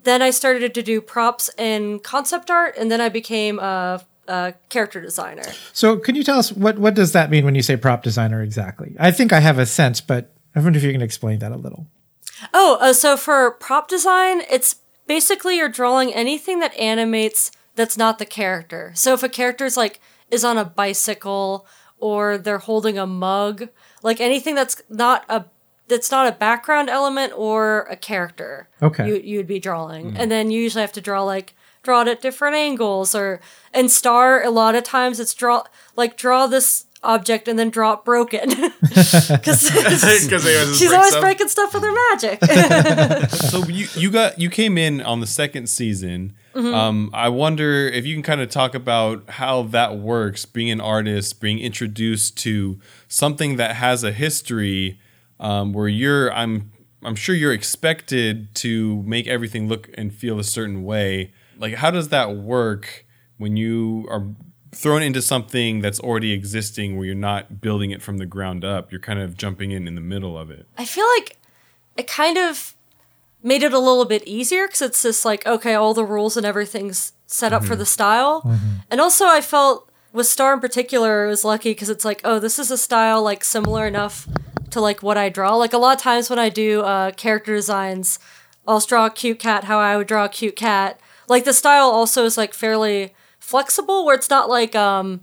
then I started to do props and concept art, and then I became a, a character designer. So can you tell us, what, what does that mean when you say prop designer exactly? I think I have a sense, but I wonder if you can explain that a little. Oh, uh, so for prop design, it's basically you're drawing anything that animates that's not the character. So if a character's like, is on a bicycle... or they're holding a mug, like anything that's not a that's not a background element or a character. Okay, you, you'd be drawing, mm. and then you usually have to draw like draw it at different angles, or and star a lot of times it's draw like draw this object and then draw it broken because she's always breaking stuff with her magic. So you you got you came in on the second season. Mm-hmm. Um, I wonder if you can kind of talk about how that works, being an artist, being introduced to something that has a history, um, where you're, I'm, I'm sure you're expected to make everything look and feel a certain way. Like, how does that work when you are thrown into something that's already existing where you're not building it from the ground up? You're kind of jumping in in the middle of it. I feel like it kind of made it a little bit easier because it's just like, okay, all the rules and everything's set up mm-hmm. for the style. Mm-hmm. And also I felt with Star in particular, it was lucky because it's like, oh, this is a style like similar enough to like what I draw. Like a lot of times when I do uh, character designs, I'll draw a cute cat how I would draw a cute cat. Like the style also is like fairly flexible where it's not like um,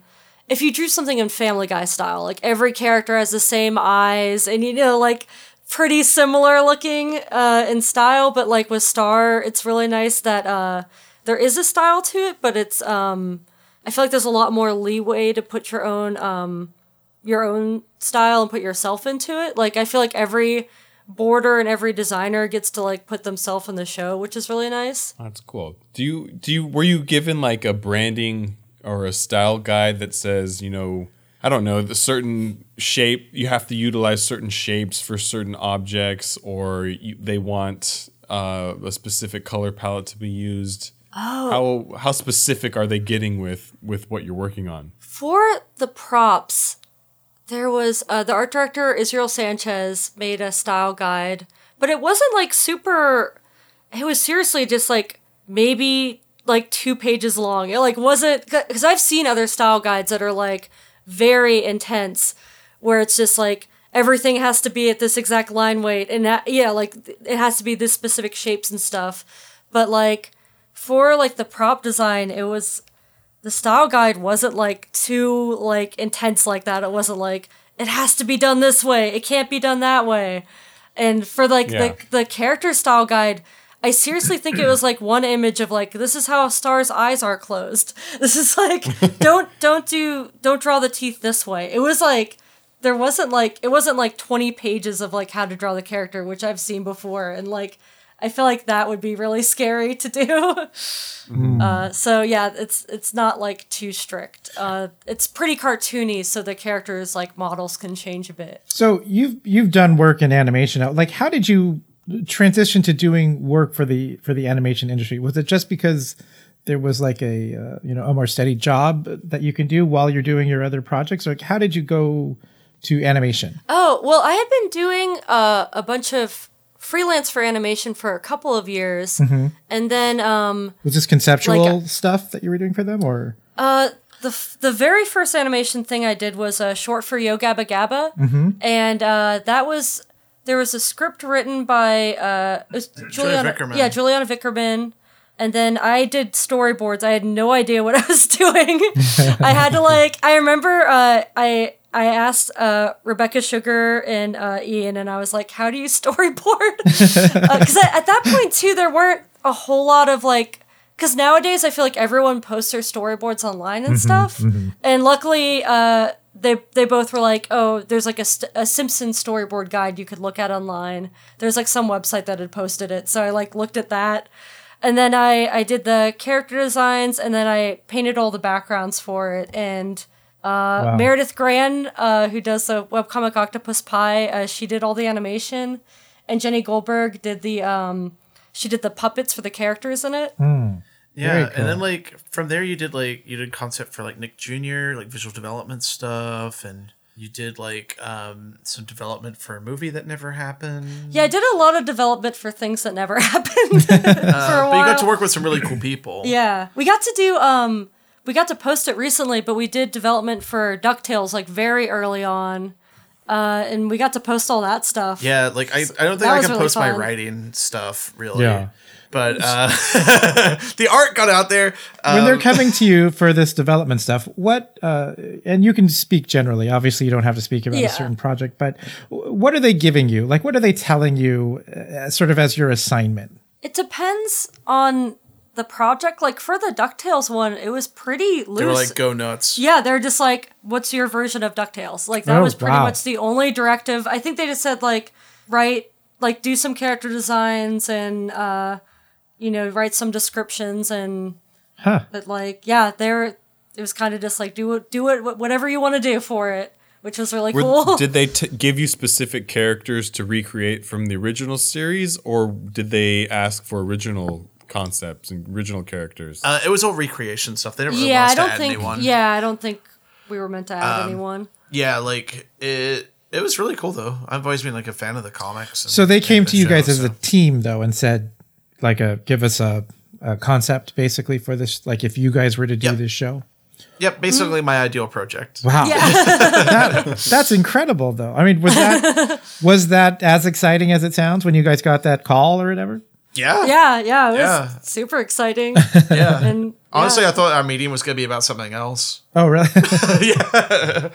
if you drew something in Family Guy style, like every character has the same eyes and you know like... pretty similar looking uh, in style, but like with Star, it's really nice that uh, there is a style to it, but it's, um, I feel like there's a lot more leeway to put your own, um, your own style and put yourself into it. Like, I feel like every border and every designer gets to like put themselves in the show, which is really nice. That's cool. Do you, do you, were you given like a branding or a style guide that says, you know, I don't know, the certain shape, you have to utilize certain shapes for certain objects, or you, they want uh, a specific color palette to be used? Oh. How how specific are they getting with, with what you're working on? For the props, there was uh, the art director, Israel Sanchez, made a style guide. But it wasn't like super... It was seriously just like maybe like two pages long. It like wasn't... Because I've seen other style guides that are like very intense where it's just like everything has to be at this exact line weight. And that, yeah, like it has to be this specific shapes and stuff. But like... For, like, the prop design, it was... The style guide wasn't, like, too, like, intense like that. It wasn't, like, it has to be done this way. It can't be done that way. And for, like, yeah. the, the character style guide, I seriously think it was, like, one image of, like, this is how a star's eyes are closed. This is, like, don't, don't do... Don't draw the teeth this way. It was, like... There wasn't, like... It wasn't, like, twenty pages of, like, how to draw the character, which I've seen before. And, like... I feel like that would be really scary to do. mm. uh, so yeah, it's it's not like too strict. Uh, it's pretty cartoony, so the characters like models can change a bit. So you've you've done work in animation. Like, how did you transition to doing work for the for the animation industry? Was it just because there was like a uh, you know a more steady job that you can do while you're doing your other projects? Or like, how did you go to animation? Oh well, I had been doing uh, a bunch of. freelance for animation for a couple of years, mm-hmm. and then um, was this conceptual like a, stuff that you were doing for them, or uh, the f- the very first animation thing I did was a short for Yo Gabba Gabba, mm-hmm. and uh, that was there was a script written by uh, it was Juliana, Julia yeah Juliana Vickerman, and then I did storyboards. I had no idea what I was doing. I had to like I remember uh, I. I asked uh, Rebecca Sugar and uh, Ian, and I was like, how do you storyboard? Because uh, at that point, too, there weren't a whole lot of, like... Because nowadays, I feel like everyone posts their storyboards online and mm-hmm, stuff. Mm-hmm. And luckily, uh, they they both were like, oh, there's, like, a, st- a Simpsons storyboard guide you could look at online. There's, like, some website that had posted it. So I, like, looked at that. And then I, I did the character designs, and then I painted all the backgrounds for it, and... Uh, wow. Meredith Gran, uh, who does the webcomic Octopus Pie, uh, she did all the animation, and Jenny Goldberg did the um, she did the puppets for the characters in it. Mm. Yeah, cool. And then like from there, you did like you did concept for like Nick Junior, like visual development stuff, and you did like um, some development for a movie that never happened. Yeah, I did a lot of development for things that never happened. for uh, a but while. You got to work with some really cool people. Yeah, we got to do. Um, We got to post it recently, but we did development for DuckTales like very early on, uh, and we got to post all that stuff. Yeah, like I, I don't think that I can really post fun. my writing stuff really. Yeah. But uh, the art got out there. Um, when they're coming to you for this development stuff, what uh, and you can speak generally. Obviously, you don't have to speak about yeah. a certain project, but what are they giving you? Like, what are they telling you, uh, sort of as your assignment? It depends on. The project, like for the DuckTales one, it was pretty loose. They were like, go nuts. Yeah, they're just like, what's your version of DuckTales? Like that oh, was pretty wow. much the only directive. I think they just said like, write, like do some character designs and, uh, you know, write some descriptions and, huh. but like, yeah, they're, it was kind of just like, do it, do it, whatever you want to do for it, which was really were, cool. Did they t- give you specific characters to recreate from the original series, or did they ask for original concepts and original characters? Uh, it was all recreation stuff. They didn't really yeah, want us I don't to add think, anyone. Yeah, I don't think we were meant to add um, anyone. Yeah, like it. It was really cool though. I've always been like a fan of the comics. And, so they came to the you show, guys so. as a team though, and said, like, a give us a, a concept basically for this. Like, if you guys were to do yep. this show. Yep, basically mm. my ideal project. Wow, yeah. that, that's incredible though. I mean, was that was that as exciting as it sounds when you guys got that call or whatever? Yeah. Yeah, yeah. It was yeah. super exciting. yeah. And honestly, yeah. I thought our meeting was going to be about something else. Oh, really? yeah.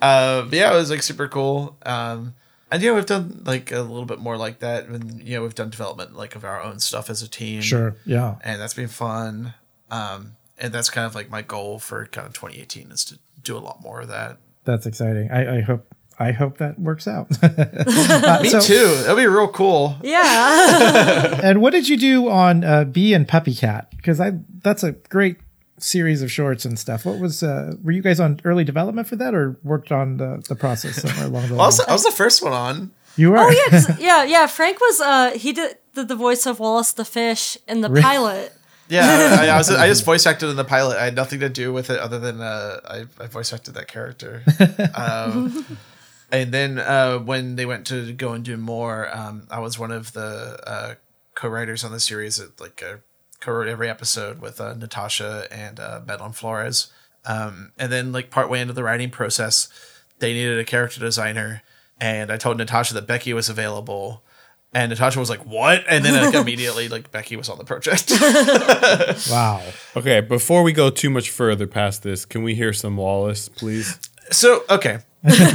Uh, but yeah, it was like super cool. Um, and yeah, we've done like a little bit more like that. And, you know, we've done development like of our own stuff as a team. Sure. Yeah. And that's been fun. Um, and that's kind of like my goal for kind of twenty eighteen is to do a lot more of that. That's exciting. I, I hope. I hope that works out. uh, Me so, too. That'd be real cool. Yeah. And what did you do on uh, Bee and Puppy Cat? Because I that's a great series of shorts and stuff. What was uh, were you guys on early development for that, or worked on the, the process somewhere along the line? I was, I was the first one on. You were. Oh yeah, yeah, yeah. Frank was. Uh, he did the, the voice of Wallace the Fish in the really? pilot. Yeah, I, I, was, I just voice acted in the pilot. I had nothing to do with it other than uh, I, I voice acted that character. Um, and then uh, when they went to go and do more, um, I was one of the uh, co-writers on the series. That, like, uh, co-wrote every episode with uh, Natasha and uh, Madeline Flores. Um, and then, like, partway into the writing process, they needed a character designer, and I told Natasha that Becky was available. And Natasha was like, what? And then like, immediately, like, Becky was on the project. Wow. Okay, before we go too much further past this, can we hear some Wallace, please? So, okay. there's,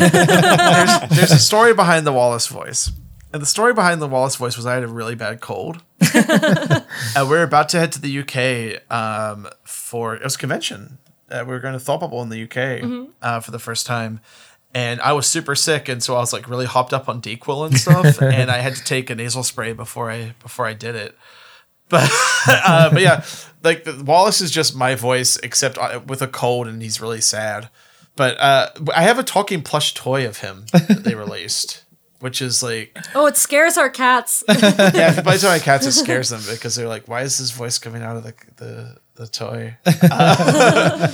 there's a story behind the Wallace voice. And the story behind the Wallace voice was I had a really bad cold. And we were about to head to the U K um, for, it was a convention. Uh, we were going to Thoughtbubble in the U K mm-hmm. uh, for the first time. And I was super sick, and so I was like really hopped up on DayQuil and stuff, and I had to take a nasal spray before I before I did it. But uh, but yeah, like the, Wallace is just my voice, except I, with a cold, and he's really sad. But uh, I have a talking plush toy of him that they released, which is like oh, it scares our cats. Yeah, by the time my cats, it scares them because they're like, why is his voice coming out of the the, the toy? Uh,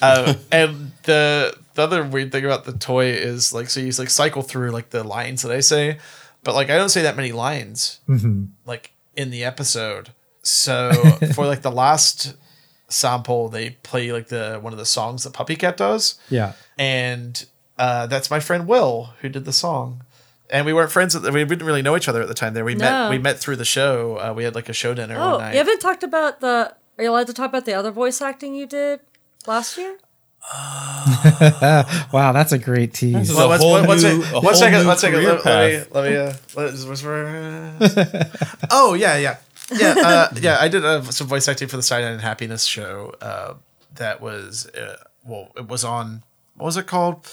uh, and the. The other weird thing about the toy is like, so you like cycle through like the lines that I say, but like, I don't say that many lines mm-hmm. like in the episode. So for like the last sample, they play like the, one of the songs that Puppy Cat does. Yeah. And uh, that's my friend Will who did the song. And we weren't friends. We didn't really know each other at the time there. We no. met, we met through the show. Uh, we had like a show dinner. Oh, one night. You haven't talked about the, are you allowed to talk about the other voice acting you did last year? Wow, that's a great tease. Well, a whole what's, new, what's, a what's whole second, one second. Let, let, let me. Let me. Uh, let, oh yeah, yeah, yeah, uh, yeah. I did uh, some voice acting for the Cyanide and Happiness show. Uh, that was uh, well, it was on. What was it called?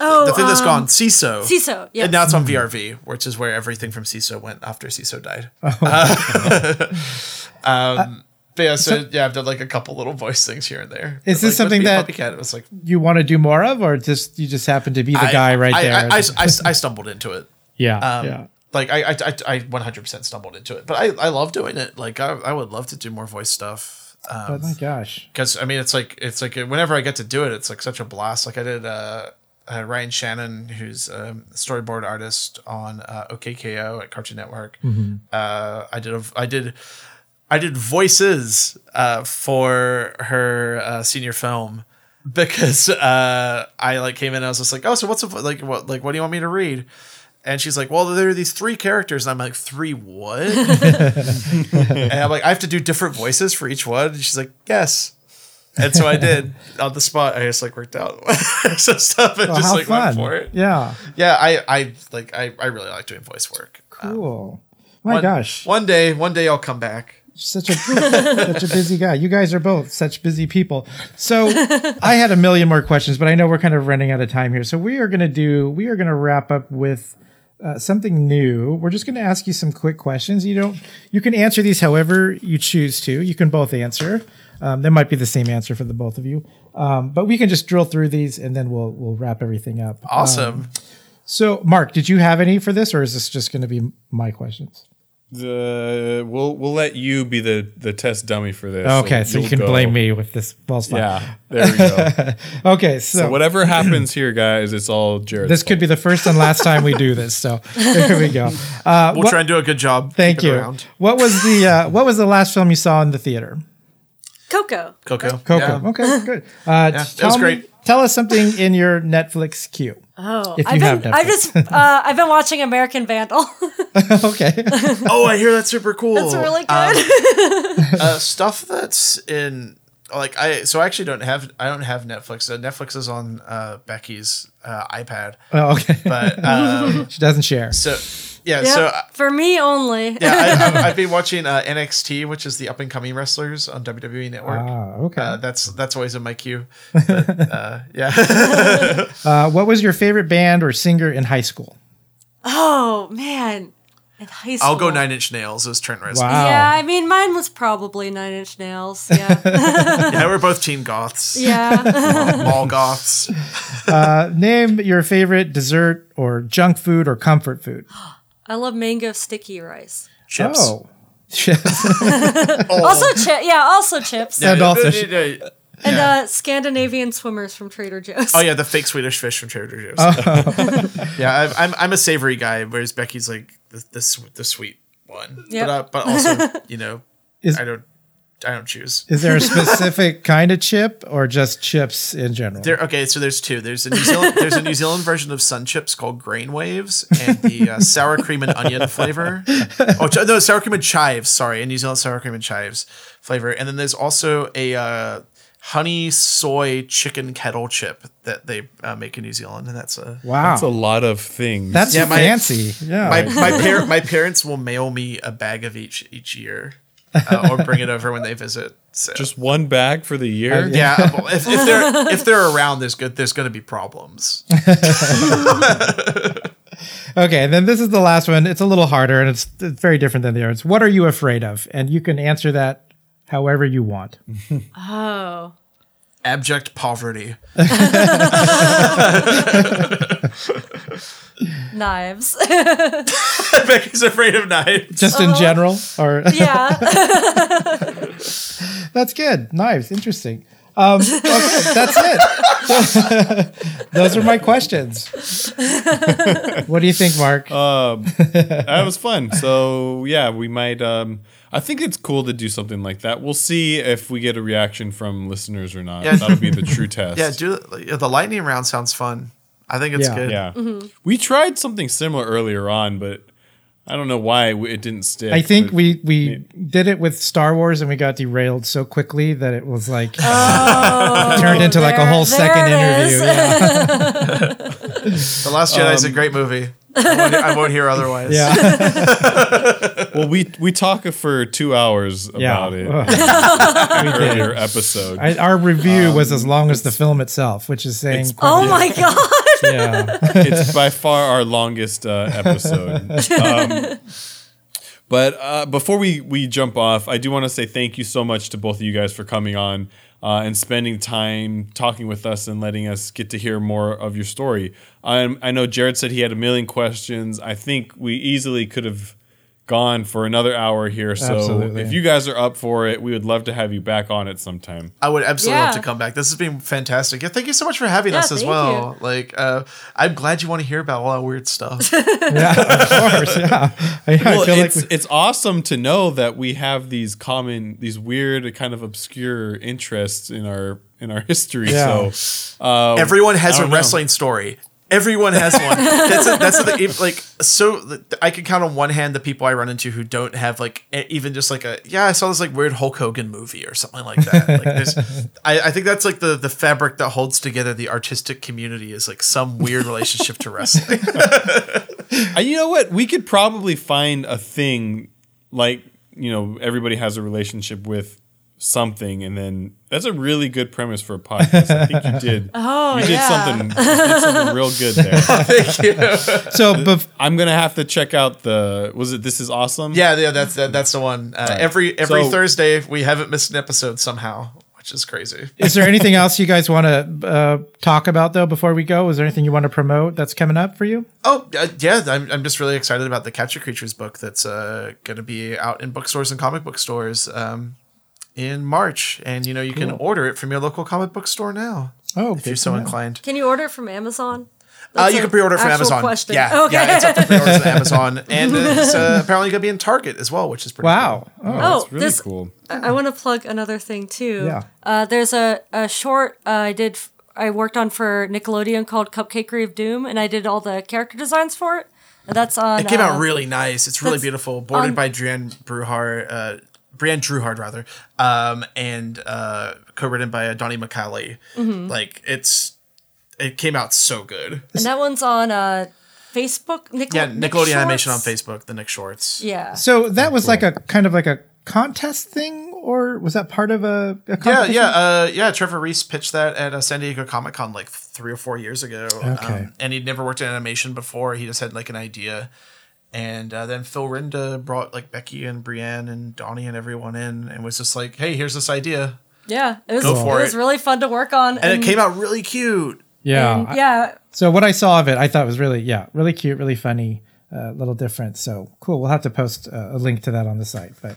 Oh, the thing um, that's gone. C I S O. C I S O. Yeah. And now it's on V R V, which is where everything from C I S O went after C I S O died. Oh, uh, um. I- But yeah, so, so yeah, I've done like a couple little voice things here and there. Is this like, something that Cat, it was like, you want to do more of, or just you just happen to be the I, guy right I, there? I, I, I, I stumbled into it. Yeah, um, yeah. Like I, I, I one hundred percent stumbled into it, but I, I love doing it. Like I, I would love to do more voice stuff. Um, oh my gosh! Because I mean, it's like it's like whenever I get to do it, it's like such a blast. Like I did uh, uh, Ryan Shannon, who's a storyboard artist on uh, O K K O at Cartoon Network. Mm-hmm. Uh, I did a, I did. I did voices uh, for her uh, senior film because uh, I like came in and I was just like, oh, so what's a, like what like what do you want me to read? And she's like, well, there are these three characters, and I'm like, three what? And I'm like, I have to do different voices for each one. And she's like, yes. And so I did on the spot. I just like worked out some stuff and well, just like fun. Went for it. Yeah, yeah. I I like I I really like doing voice work. Cool. Um, My one, gosh. One day, one day I'll come back. Such a such a busy guy. You guys are both such busy people. So I had a million more questions, but I know we're kind of running out of time here. So we are going to do we are going to wrap up with uh, something new. We're just going to ask you some quick questions. You don't you can answer these however you choose to. You can both answer. Um, there might be the same answer for the both of you, um, but we can just drill through these and then we'll we'll wrap everything up. Awesome. Um, so Mark, did you have any for this, or is this just going to be my questions? The we'll we'll let you be the, the test dummy for this. Okay, so, so you can go. Blame me with this balls. Yeah, there we go. Okay, so. so whatever happens here, guys, it's all Jared's. This fault. Could be the first and last time we do this. So here we go. Uh, we'll what, try and do a good job. Thank Keep you. What was the uh, what was the last film you saw in the theater? Coco. Coco. Coco. Yeah. Okay, good. Uh, yeah, that was great. Me, tell us something in your Netflix queue. Oh, if you I've have been, Netflix. I just, uh, I've been watching American Vandal. Okay. Oh, I hear that's super cool. That's really good. Um, uh, stuff that's in like I so I actually don't have I don't have Netflix. Uh, Netflix is on uh, Becky's uh, iPad. Oh, okay. But um, she doesn't share. So. Yeah, yep, so... Uh, for me only. Yeah, I, I, I've been watching uh, N X T, which is the up-and-coming wrestlers on W W E Network. Ah, okay. Uh, that's that's always in my queue. But, uh, yeah. uh, what was your favorite band or singer in high school? Oh, man. In high school. I'll go Nine Inch Nails as Trent Reznor. Wow. Yeah, I mean, mine was probably Nine Inch Nails. Yeah. Yeah, we're both teen goths. Yeah. Mall goths. uh, name your favorite dessert or junk food or comfort food. I love mango sticky rice. Chips. Oh, oh. Also chips. Yeah, also chips. And also chips. And yeah. uh, Scandinavian swimmers from Trader Joe's. Oh yeah, the fake Swedish fish from Trader Joe's. Oh. yeah, I'm I'm a savory guy, whereas Becky's like the the, the sweet one. Yep. But uh, but also you know is, I don't I don't choose. Is there a specific kind of chip or just chips in general? There, okay, so there's two. There's a New Zealand there's a New Zealand version of Sun Chips called Grain Waves, and the uh, sour cream and onion flavor. Oh no, sour cream and chives. Sorry, a New Zealand sour cream and chives flavor, and then there's also a. Uh, honey soy chicken kettle chip that they uh, make in New Zealand, and that's a wow, that's a lot of things. That's yeah, my, fancy. Yeah, my my, par- my parents will mail me a bag of each each year, uh, or bring it over when they visit. So. Just one bag for the year. Uh, yeah, yeah if, if they're if they're around, there's good. There's going to be problems. Okay, then this is the last one. It's a little harder, and it's, it's very different than the others. What are you afraid of? And you can answer that. However you want. Oh. Abject poverty. Knives. Becky's afraid of knives. Just uh-huh. in general? Or yeah. That's good. Knives. Interesting. Um, okay, that's it. Those are my questions. What do you think, Mark? Uh, that was fun. So, yeah, we might... Um, I think it's cool to do something like that. We'll see if we get a reaction from listeners or not. Yeah. That'll be the true test. Yeah, do the lightning round sounds fun. I think it's yeah. good. Yeah, mm-hmm. We tried something similar earlier on, but I don't know why it didn't stick. I think we, we it, did it with Star Wars and we got derailed so quickly that it was like oh, turned into there, like a whole second interview. Yeah. The Last Jedi um, is a great movie. I won't, I won't hear otherwise. Yeah. Well, we we talk for two hours about yeah. it. In earlier episode. I, our review um, was as long as the film itself, which is saying. Oh my god! Yeah, it's by far our longest uh, episode. Um, but uh, before we we jump off, I do want to say thank you so much to both of you guys for coming on. Uh, and spending time talking with us and letting us get to hear more of your story. I'm, I know Jared said he had a million questions. I think we easily could have gone for another hour here. So absolutely. If you guys are up for it, we would love to have you back on it sometime. I would absolutely yeah. love to come back. This has been fantastic. Yeah, thank you so much for having yeah, us as well. You. Like, uh, I'm glad you want to hear about all that weird stuff. yeah, of course. Yeah. yeah well, I feel it's, like we- it's awesome to know that we have these common, these weird kind of obscure interests in our in our history. Yeah. So uh, everyone has a wrestling know. story. Everyone has one. That's a, that's the like so I can count on one hand the people I run into who don't have like even just like a yeah I saw this like weird Hulk Hogan movie or something like that. Like there's, I, I think that's like the the fabric that holds together the artistic community is like some weird relationship to wrestling. You know what? We could probably find a thing like you know everybody has a relationship with. Something and then that's a really good premise for a podcast. I think you did. Oh, you did yeah. something, you did something real good there. Thank you. So bef- I'm gonna have to check out the. Was it This Is Awesome? Yeah, yeah, that's that, that's the one. Uh, right. Every every so, Thursday we haven't missed an episode somehow, which is crazy. Is there anything else you guys want to uh, talk about though before we go? Is there anything you want to promote that's coming up for you? Oh uh, yeah, I'm I'm just really excited about the Capture Creatures book that's uh, gonna be out in bookstores and comic book stores. Um, in March, and you know you cool. can order it from your local comic book store now. Oh, if you're so inclined. Can you order it from Amazon? Uh, you can pre-order it from Amazon. Question. Yeah, okay. Yeah, it's up to pre-orders on Amazon, and it's uh, apparently going to be in Target as well, which is pretty wow. cool. Wow, oh, oh, that's really this, cool. I, I want to plug another thing too. Yeah. Uh, there's a a short uh, I did. I worked on for Nickelodeon called Cupcakery of Doom, and I did all the character designs for it. And that's on. It came uh, out really nice. It's really beautiful, bordered on, by Adrienne Bruhar. Uh, Brianne Druhard, rather, um, and uh, co-written by uh, Donnie McCauley. Mm-hmm. Like, it's, it came out so good. And that one's on uh, Facebook? Nickel- yeah, Nickelodeon Nick Animation on Facebook, the Nick Shorts. Yeah. So that was cool. like a, kind of like a contest thing, or was that part of a, a competition? Yeah, yeah, uh, yeah. Trevor Reese pitched that at uh, San Diego Comic Con like three or four years ago. Okay. Um, and he'd never worked in animation before. He just had like an idea. And uh, then Phil Rinda brought like Becky and Brianne and Donnie and everyone in and was just like, hey, here's this idea. Yeah, it was, Go for it. It was really fun to work on. And, and it came out really cute. Yeah. And, yeah. So what I saw of it, I thought was really, yeah, really cute, really funny. a little different. So cool. We'll have to post a, a link to that on the site, but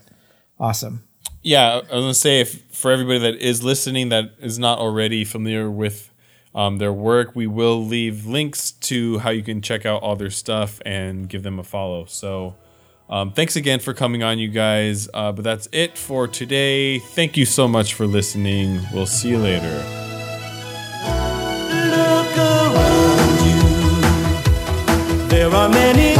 awesome. Yeah. I was going to say, if for everybody that is listening, that is not already familiar with um, their work, we will leave links to how you can check out all their stuff and give them a follow. So um, thanks again for coming on, you guys. Uh, but that's it for today. Thank you so much for listening. We'll see you later. Look around you. There are many